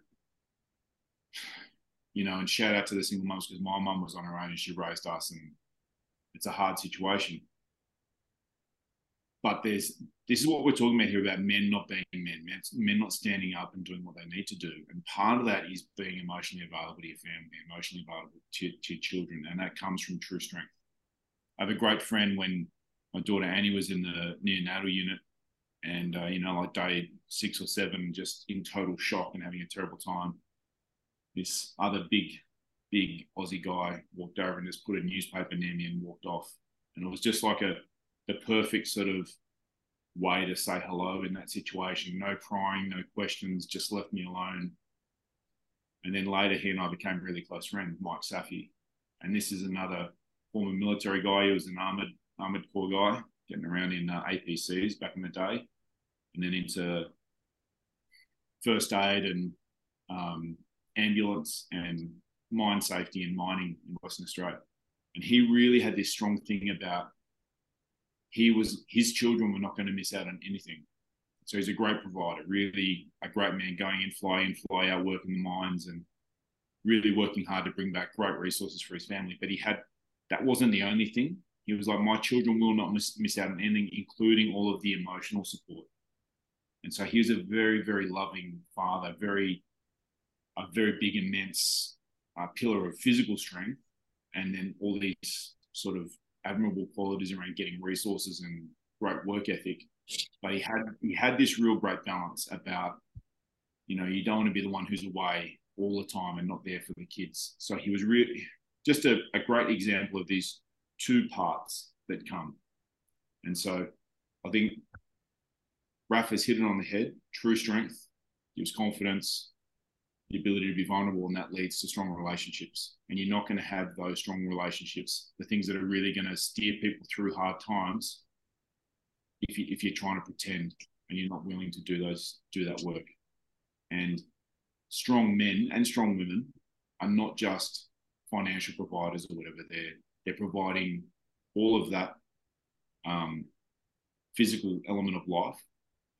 you know. And shout out to the single mums, because my mum was on her own and she raised us, and it's a hard situation. But this is what we're talking about here, about men not being men not standing up and doing what they need to do. And part of that is being emotionally available to your family, emotionally available to your children. And that comes from true strength. I have a great friend. When my daughter Annie was in the neonatal unit and, you know, like day 6 or 7, just in total shock and having a terrible time, this other big Aussie guy walked over and just put a newspaper near me and walked off. And it was just like the perfect sort of way to say hello in that situation. No crying, no questions, just left me alone. And then later he and I became really close friends, Mike Safi. And this is another former military guy. He was an armoured corps guy, getting around in APCs back in the day, and then into first aid and ambulance and mine safety and mining in Western Australia. And he really had this strong thing about his children were not going to miss out on anything. So he's a great provider, really a great man, going in, fly out, working the mines and really working hard to bring back great resources for his family. But that wasn't the only thing. He was like, my children will not miss out on anything, including all of the emotional support. And so he was a very, very loving father, a very big, immense pillar of physical strength. And then all these sort of admirable qualities around getting resources and great work ethic. But he had this real great balance about, you know, you don't want to be the one who's away all the time and not there for the kids. So he was really just a great example of these two parts that come. And so I think Raph has hit it on the head. True strength gives confidence, the ability to be vulnerable, and that leads to strong relationships. And you're not going to have those strong relationships, the things that are really going to steer people through hard times, if you're trying to pretend and you're not willing to do that work. And strong men and strong women are not just financial providers or whatever. They're providing all of that physical element of life,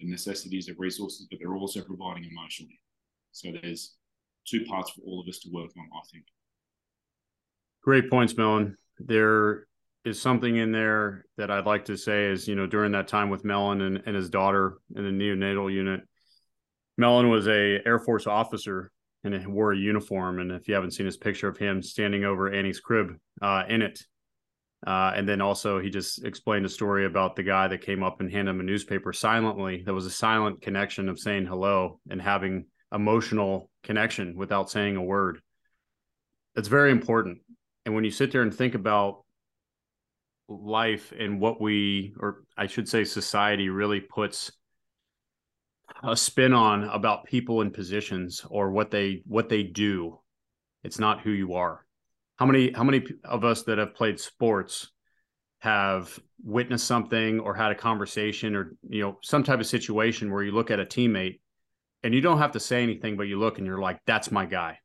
the necessities of resources, but they're also providing emotionally. So there's two parts for all of us to work on, I think. Great points, Melon. There is something in there that I'd like to say is, you know, during that time with Melon and his daughter in the neonatal unit, Melon was an Air Force officer and he wore a uniform. And if you haven't seen his picture of him standing over Annie's crib in it. And then also he just explained a story about the guy that came up and handed him a newspaper silently. There was a silent connection of saying hello and having emotional connection without saying a word. That's very important. And when you sit there and think about life and what we, or I should say society, really puts a spin on about people in positions or what they do, it's not who you are. How many of us that have played sports have witnessed something or had a conversation or, you know, some type of situation where you look at a teammate and you don't have to say anything, but you look and you're like, that's my guy.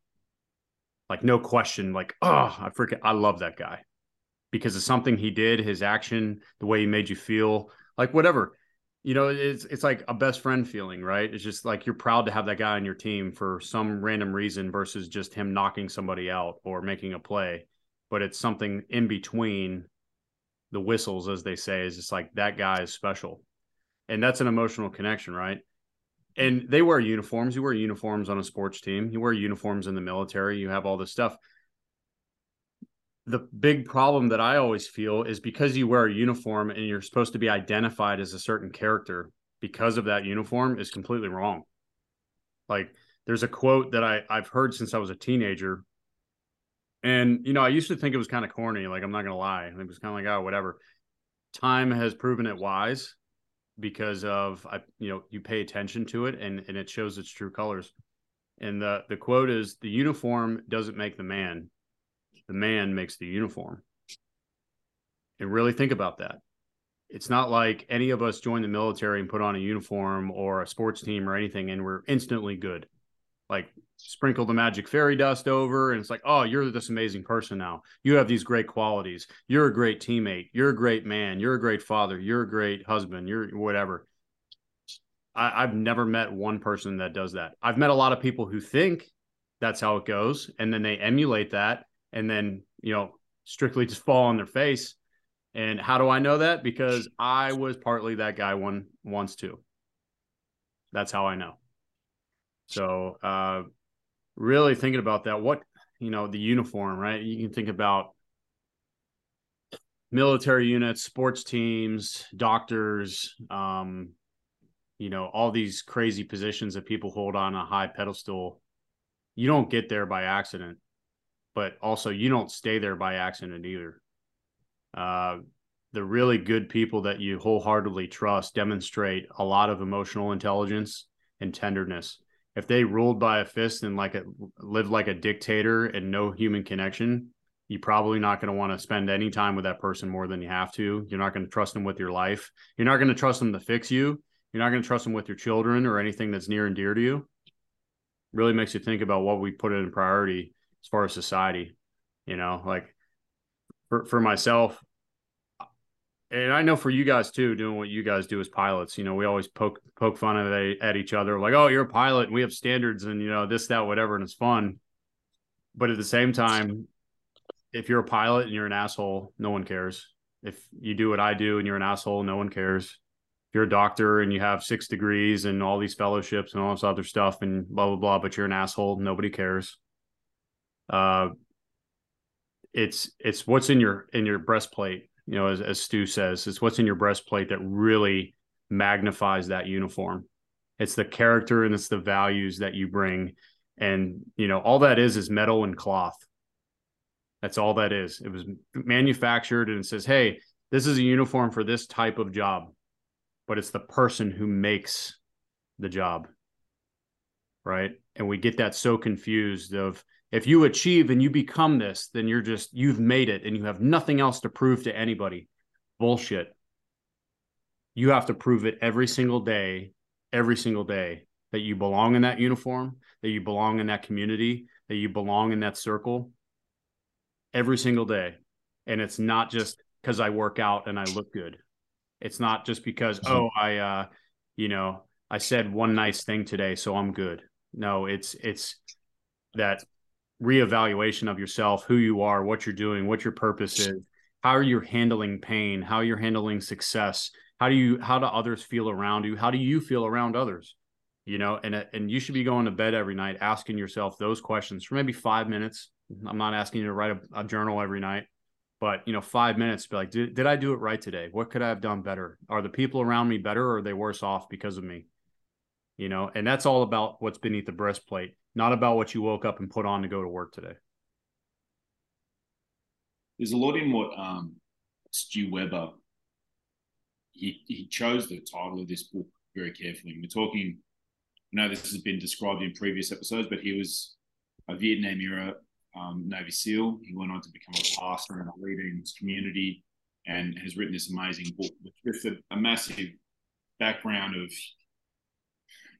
Like, no question. Like, oh, I love that guy because of something he did, his action, the way he made you feel, like whatever. You know, it's like a best friend feeling, right? It's just like you're proud to have that guy on your team for some random reason versus just him knocking somebody out or making a play. But it's something in between the whistles, as they say, is just like that guy is special. And that's an emotional connection, right? And they wear uniforms. You wear uniforms on a sports team. You wear uniforms in the military. You have all this stuff. The big problem that I always feel is because you wear a uniform and you're supposed to be identified as a certain character because of that uniform is completely wrong. Like there's a quote that I've heard since I was a teenager. And, you know, I used to think it was kind of corny. Like, I'm not going to lie. I think it was kind of like, oh, whatever. Time has proven it wise because of, you know, you pay attention to it and it shows its true colors. And the quote is, the uniform doesn't make the man. The man makes the uniform. And really think about that. It's not like any of us join the military and put on a uniform or a sports team or anything and we're instantly good. Like sprinkle the magic fairy dust over and it's like, oh, you're this amazing person now. You have these great qualities. You're a great teammate. You're a great man. You're a great father. You're a great husband. You're whatever. I've never met one person that does that. I've met a lot of people who think that's how it goes and then they emulate that. And then, you know, strictly just fall on their face. And how do I know that? Because I was partly that guy once too. That's how I know. So really thinking about that, what, you know, the uniform, right? You can think about military units, sports teams, doctors, you know, all these crazy positions that people hold on a high pedestal. You don't get there by accident. But also you don't stay there by accident either. The really good people that you wholeheartedly trust demonstrate a lot of emotional intelligence and tenderness. If they ruled by a fist and lived like a dictator and no human connection, you're probably not going to want to spend any time with that person more than you have to. You're not going to trust them with your life. You're not going to trust them to fix you. You're not going to trust them with your children or anything that's near and dear to you. Really makes you think about what we put in priority as far as society, you know, like for myself, and I know for you guys too, doing what you guys do as pilots, you know, we always poke fun at each other. Like, oh, you're a pilot and we have standards and, you know, this, that, whatever. And it's fun. But at the same time, if you're a pilot and you're an asshole, no one cares. If you do what I do and you're an asshole, no one cares. If you're a doctor and you have 6 degrees and all these fellowships and all this other stuff and blah, blah, blah, but you're an asshole, nobody cares. It's what's in your breastplate, you know, as Stu says, it's what's in your breastplate that really magnifies that uniform. It's the character and it's the values that you bring. And, you know, all that is metal and cloth. That's all that is. It was manufactured and it says, hey, this is a uniform for this type of job, but it's the person who makes the job. Right. And we get that so confused of, if you achieve and you become this, then you've made it and you have nothing else to prove to anybody. Bullshit. You have to prove it every single day that you belong in that uniform, that you belong in that community, that you belong in that circle every single day. And it's not just because I work out and I look good. It's not just because, oh, I said one nice thing today, so I'm good. No, it's that reevaluation of yourself, who you are, what you're doing, what your purpose is, how are you handling pain, how you're handling success, how do others feel around you, how do you feel around others, you know, and you should be going to bed every night asking yourself those questions for maybe 5 minutes. I'm not asking you to write a journal every night, but you know, 5 minutes, be like, did I do it right today? What could I have done better? Are the people around me better or are they worse off because of me? You know, and that's all about what's beneath the breastplate, not about what you woke up and put on to go to work today. There's a lot in what Stu Weber, he chose the title of this book very carefully. We're talking, I know this has been described in previous episodes, but he was a Vietnam era Navy SEAL. He went on to become a pastor and a leader in his community and has written this amazing book with just a massive background of,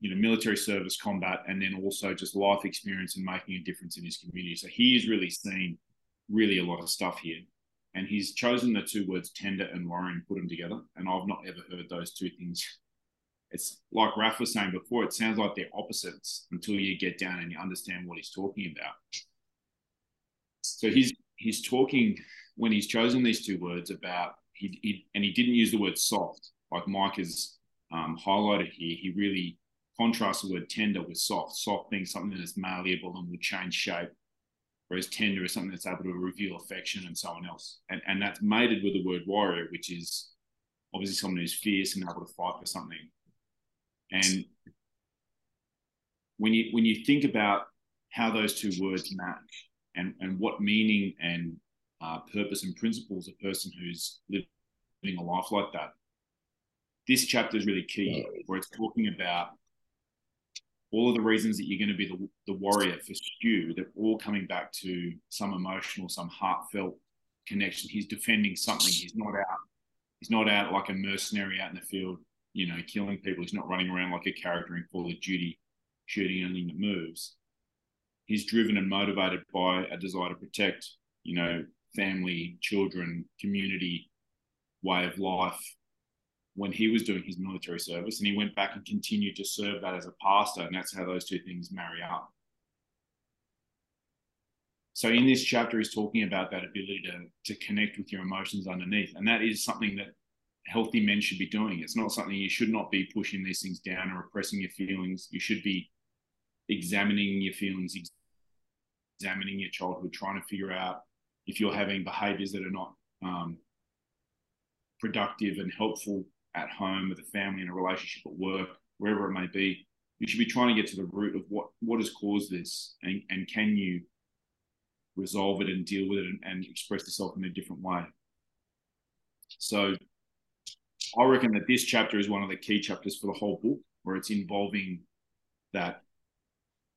you know, military service, combat, and then also just life experience and making a difference in his community. So he's really seen a lot of stuff here. And he's chosen the two words, tender and warrior, and put them together. And I've not ever heard those two things it's like Raf was saying before, it sounds like they're opposites until you get down and you understand what he's talking about. So he's talking, when he's chosen these two words, about, and he didn't use the word soft, like Mike has highlighted here. He really contrasts the word tender with soft. Soft being something that's malleable and will change shape, whereas tender is something that's able to reveal affection and someone else. And that's mated with the word warrior, which is obviously someone who's fierce and able to fight for something. And when you think about how those two words match and what meaning and purpose and principles a person who's living a life like that, this chapter is really key, where it's talking about all of the reasons that you're going to be the warrior for Stu. They're all coming back to some emotional, some heartfelt connection. He's defending something. He's not out like a mercenary out in the field, you know, killing people. He's not running around like a character in Call of Duty, shooting anything that moves. He's driven and motivated by a desire to protect, you know, family, children, community, way of life. When he was doing his military service, and he went back and continued to serve that as a pastor, and that's how those two things marry up. So in this chapter, he's talking about that ability to connect with your emotions underneath, and that is something that healthy men should be doing. It's not something, you should not be pushing these things down or repressing your feelings. You should be examining your feelings, examining your childhood, trying to figure out if you're having behaviors that are not productive and helpful at home, with a family, in a relationship, at work, wherever it may be. You should be trying to get to the root of what has caused this, and can you resolve it and deal with it and express yourself in a different way. So I reckon that this chapter is one of the key chapters for the whole book, where it's involving that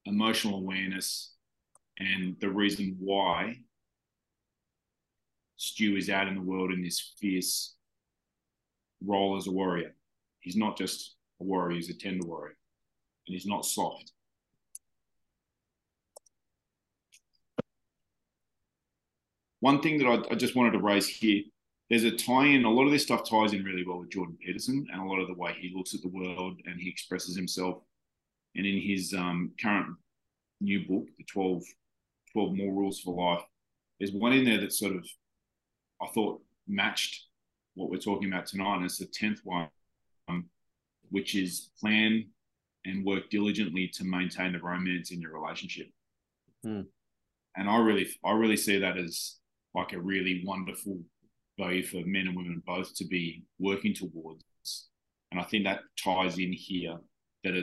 emotional awareness and the reason why Stu is out in the world in this fierce role as a warrior. He's not just a warrior, he's a tender warrior, and he's not soft. One thing that I just wanted to raise here, there's a tie-in. A lot of this stuff ties in really well with Jordan Peterson and a lot of the way he looks at the world and he expresses himself. And in his current new book, The 12 More Rules for Life, there's one in there that sort of, I thought, matched what we're talking about tonight, and it's the 10th one, which is plan and work diligently to maintain the romance in your relationship. And I really see that as like a really wonderful value for men and women both to be working towards. And I think that ties in here, that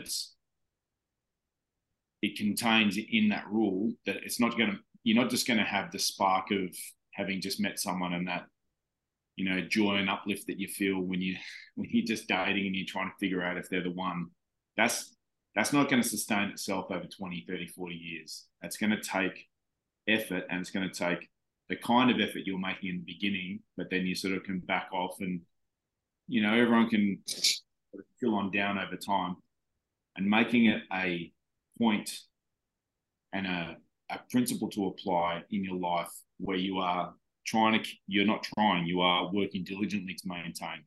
it contains in that rule that it's not going to, you're not just going to have the spark of having just met someone and that, you know, joy and uplift that you feel when you're just dating and you're trying to figure out if they're the one. That's not going to sustain itself over 20, 30, 40 years. That's going to take effort, and it's going to take the kind of effort you're making in the beginning, but then you sort of can back off, and, you know, everyone can fill on down over time. And making it a point and a principle to apply in your life, where you are working diligently to maintain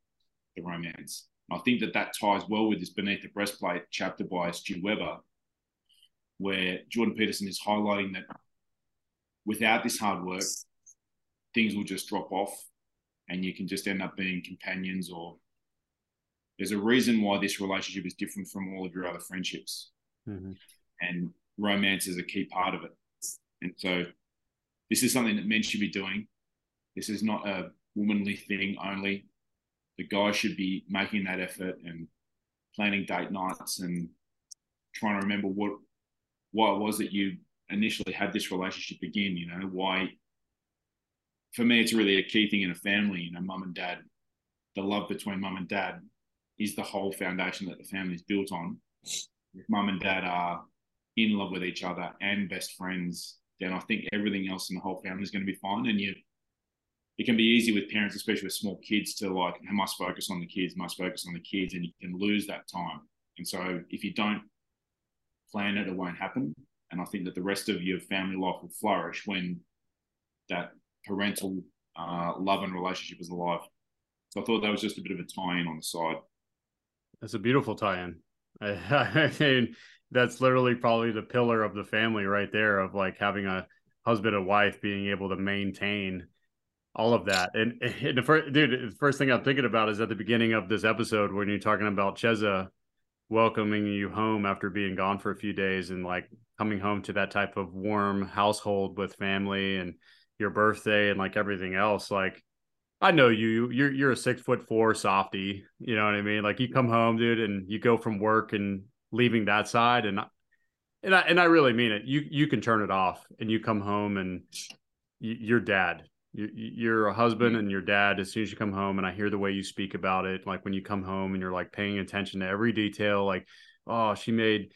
the romance. And I think that ties well with this Beneath the Breastplate chapter by Stu Weber, where Jordan Peterson is highlighting that without this hard work, things will just drop off and you can just end up being companions, or there's a reason why this relationship is different from all of your other friendships. Mm-hmm. And romance is a key part of it. And so this is something that men should be doing. This is not a womanly thing only. The guy should be making that effort and planning date nights and trying to remember why it was that you initially had this relationship begin, you know, why. For me, it's really a key thing in a family, you know, mum and dad. The love between mum and dad is the whole foundation that the family is built on. If mum and dad are in love with each other and best friends, then I think everything else in the whole family is going to be fine. And it can be easy with parents, especially with small kids, to like, I must focus on the kids, and you can lose that time. And so if you don't plan it, it won't happen. And I think that the rest of your family life will flourish when that parental love and relationship is alive. So I thought that was just a bit of a tie-in on the side. That's a beautiful tie-in. I mean, that's literally probably the pillar of the family right there, of like having a husband and wife being able to maintain all of that. And the first, dude, the first thing I'm thinking about is at the beginning of this episode when you're talking about Cheza welcoming you home after being gone for a few days, and like coming home to that type of warm household with family and your birthday and like everything else. Like, I know you're a 6'4" softie, you know what I mean? Like, you come home, dude, and you go from work and leaving that side, and I really mean it. You can turn it off, and you come home and you're dad, you're a husband and you're dad as soon as you come home. And I hear the way you speak about it. Like, when you come home and you're like paying attention to every detail, like, oh, she made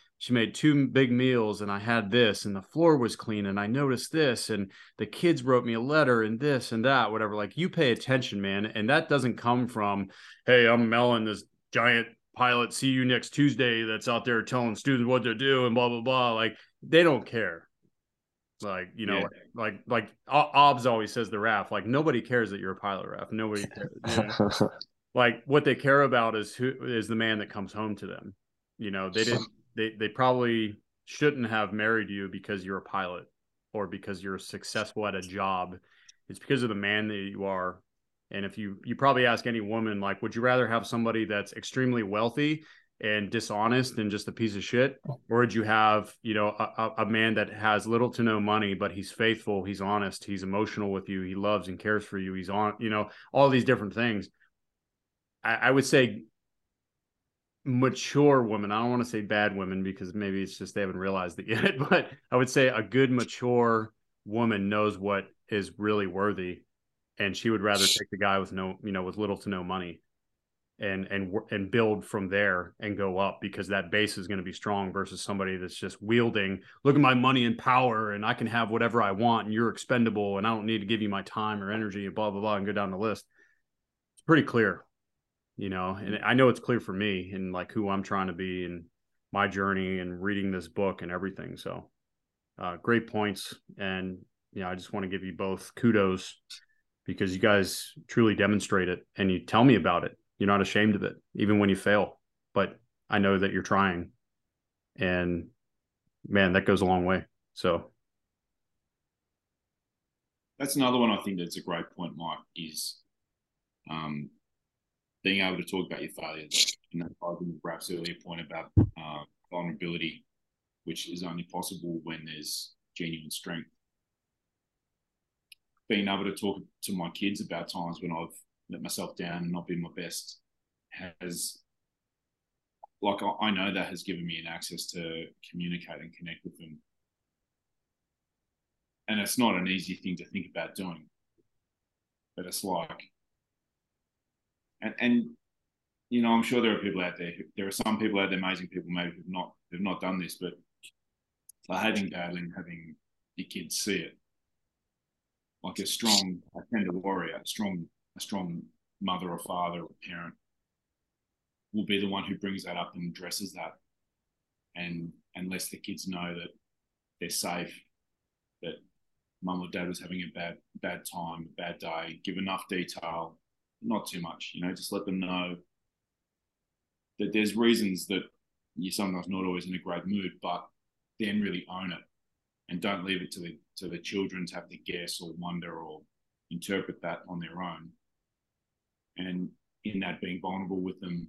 two big meals and I had this, and the floor was clean and I noticed this, and the kids wrote me a letter and this and that, whatever. Like, you pay attention, man. And that doesn't come from, hey, I'm mailing this giant pilot, see you next Tuesday, that's out there telling students what to do and blah, blah, blah. Like, they don't care. Like, you know, yeah. like Obbs always says, the RAF, like, nobody cares that you're a pilot, RAF. Nobody cares, you know? Like, what they care about is who is the man that comes home to them. You know, they didn't, they probably shouldn't have married you because you're a pilot or because you're successful at a job. It's because of the man that you are. And if you probably ask any woman, like, would you rather have somebody that's extremely wealthy and dishonest and just a piece of shit, or would you have, you know, a man that has little to no money, but he's faithful, he's honest, he's emotional with you, he loves and cares for you, he's on, you know, all these different things. I would say mature women, I don't want to say bad women, because maybe it's just they haven't realized it yet, but I would say a good mature woman knows what is really worthy, and she would rather take the guy with no, you know, with little to no money and build from there and go up, because that base is going to be strong versus somebody that's just wielding, look at my money and power and I can have whatever I want and you're expendable and I don't need to give you my time or energy and blah, blah, blah, and go down the list. It's pretty clear. You know, and I know it's clear for me and like who I'm trying to be and my journey and reading this book and everything. So great points. And, you know, I just want to give you both kudos because you guys truly demonstrate it and you tell me about it. You're not ashamed of it, even when you fail. But I know that you're trying, and man, that goes a long way. So that's another one. I think that's a great point, Mike, is, being able to talk about your failures. And that's why I think Raph's earlier point about vulnerability, which is only possible when there's genuine strength. Being able to talk to my kids about times when I've let myself down and not been my best has, like, I know that has given me an access to communicate and connect with them. And it's not an easy thing to think about doing, but it's like, And you know, I'm sure there are people out there. There are some people out there, amazing people, maybe who've not done this, but for having battling, having your kids see it, like a tender warrior, a strong mother or father or parent will be the one who brings that up and addresses that, and lets the kids know that they're safe, that mum or dad was having a bad time, a bad day. Give enough detail. Not too much, you know, just let them know that there's reasons that you're sometimes not always in a great mood, but then really own it and don't leave it to the children to have to guess or wonder or interpret that on their own. And in that, being vulnerable with them,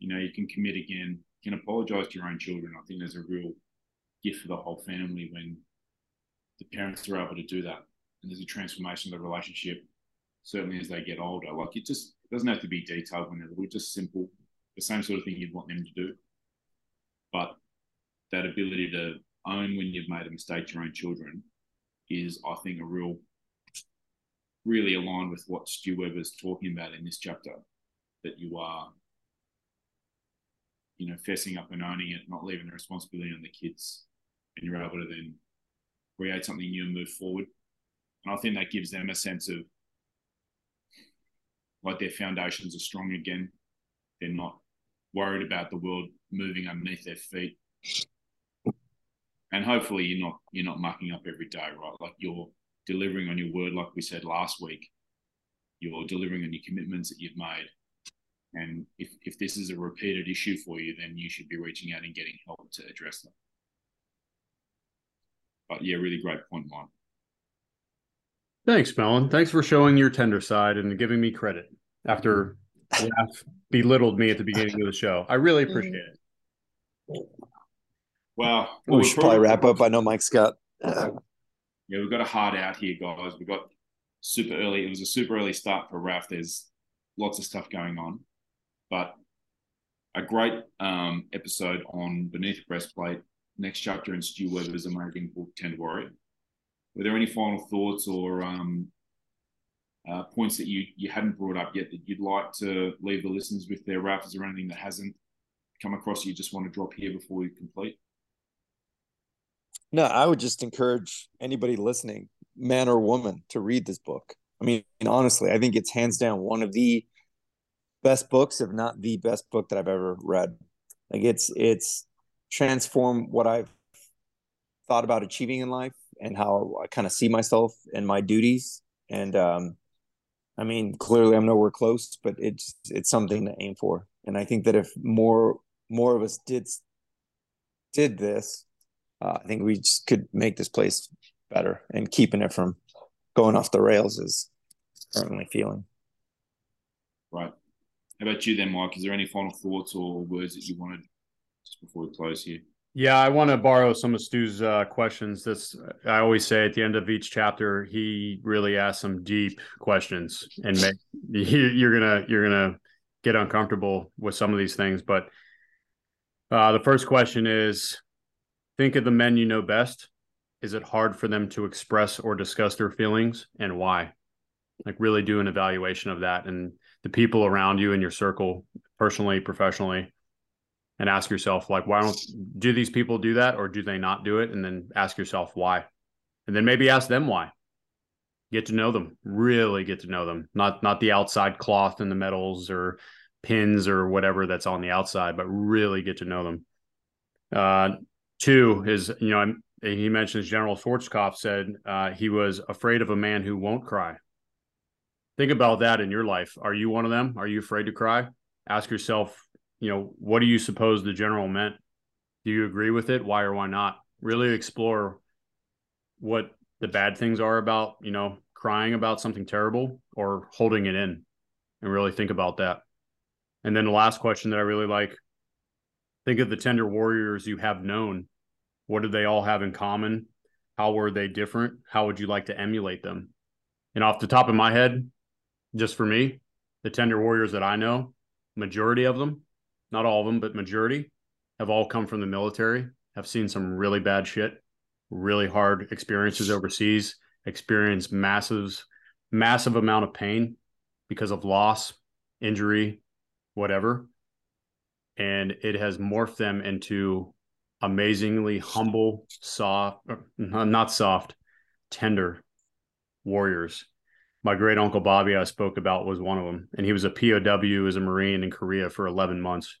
you know, you can commit again, you can apologize to your own children. I think there's a real gift for the whole family when the parents are able to do that. And there's a transformation of the relationship. Certainly as they get older, like it doesn't have to be detailed when they're little, just simple, the same sort of thing you'd want them to do. But that ability to own when you've made a mistake to your own children is, I think, a really aligned with what Stu Weber's talking about in this chapter, that you are, you know, fessing up and owning it, not leaving the responsibility on the kids, and you're able to then create something new and move forward. And I think that gives them a sense of, like, their foundations are strong again. They're not worried about the world moving underneath their feet. And hopefully you're not mucking up every day, right? Like, you're delivering on your word, like we said last week. You're delivering on your commitments that you've made. And if this is a repeated issue for you, then you should be reaching out and getting help to address them. But yeah, really great point, Mike. Thanks, Melon. Thanks for showing your tender side and giving me credit after Jeff belittled me at the beginning of the show. I really appreciate it. Wow. Well, we should probably wrap up. I know Mike's got... Yeah, we've got a hard out here, guys. We got super early. It was a super early start for Raph. There's lots of stuff going on. But a great episode on Beneath the Breastplate, next chapter in Stu Weber's amazing book, Tender Warrior. Were there any final thoughts or points that you hadn't brought up yet that you'd like to leave the listeners with there, Raph? Is there anything that hasn't come across you just want to drop here before we complete? No, I would just encourage anybody listening, man or woman, to read this book. I mean, honestly, I think it's hands down one of the best books, if not the best book that I've ever read. Like it's transformed what I've thought about achieving in life and how I kind of see myself and my duties. And I mean, clearly I'm nowhere close, but it's something to aim for. And I think that if more of us did this, I think we just could make this place better, and keeping it from going off the rails is currently feeling. Right. How about you then, Mike? Is there any final thoughts or words that you wanted just before we close here? Yeah, I want to borrow some of Stu's questions. This I always say at the end of each chapter, he really asks some deep questions, and you're gonna get uncomfortable with some of these things. But the first question is, think of the men you know best. Is it hard for them to express or discuss their feelings, and why? Like really do an evaluation of that and the people around you in your circle, personally, professionally, and ask yourself, like, do these people do that or do they not do it? And then ask yourself why, and then maybe ask them why. Get to know them, really get to know them. Not the outside cloth and the medals or pins or whatever that's on the outside, but really get to know them. Two is, he mentions General Schwarzkopf said he was afraid of a man who won't cry. Think about that in your life. Are you one of them? Are you afraid to cry? Ask yourself, what do you suppose the general meant? Do you agree with it? Why or why not? Really explore what the bad things are about, crying about something terrible or holding it in, and really think about that. And then the last question that I really like, think of the tender warriors you have known. What do they all have in common? How were they different? How would you like to emulate them? And off the top of my head, just for me, the tender warriors that I know, majority of them, not all of them, but majority, have all come from the military, have seen some really bad shit, really hard experiences overseas, experienced massive amount of pain because of loss, injury, whatever. And it has morphed them into amazingly humble, tender warriors. My great uncle Bobby I spoke about was one of them. And he was a POW as a Marine in Korea for 11 months.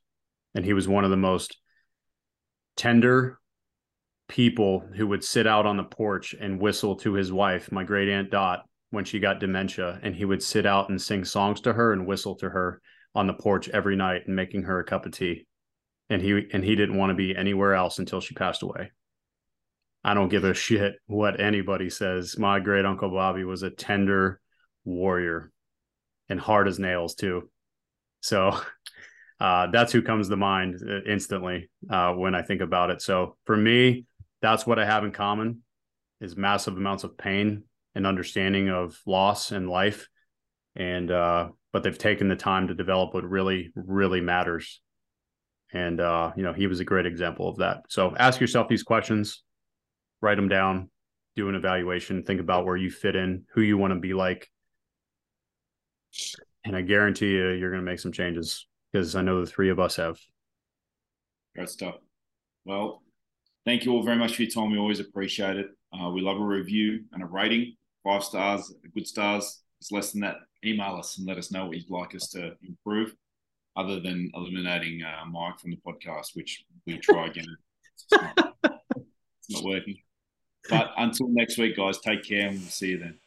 And he was one of the most tender people who would sit out on the porch and whistle to his wife, my great aunt Dot, when she got dementia. And he would sit out and sing songs to her and whistle to her on the porch every night and making her a cup of tea. And he didn't want to be anywhere else until she passed away. I don't give a shit what anybody says. My great uncle Bobby was a tender warrior, and hard as nails too. So that's who comes to mind instantly when I think about it. So for me, that's what I have in common, is massive amounts of pain and understanding of loss and life. And, but they've taken the time to develop what really, really matters. And, he was a great example of that. So ask yourself these questions, write them down, do an evaluation, think about where you fit in, who you want to be like. And I guarantee you, you're going to make some changes, because I know the three of us have. Great stuff. Well, thank you all very much for your time. We always appreciate it. We love a review and a rating, 5 stars, good stars. It's less than that. Email us and let us know what you'd like us to improve, other than eliminating Mike from the podcast, which we try again. It's not working. But until next week, guys, take care, and we'll see you then.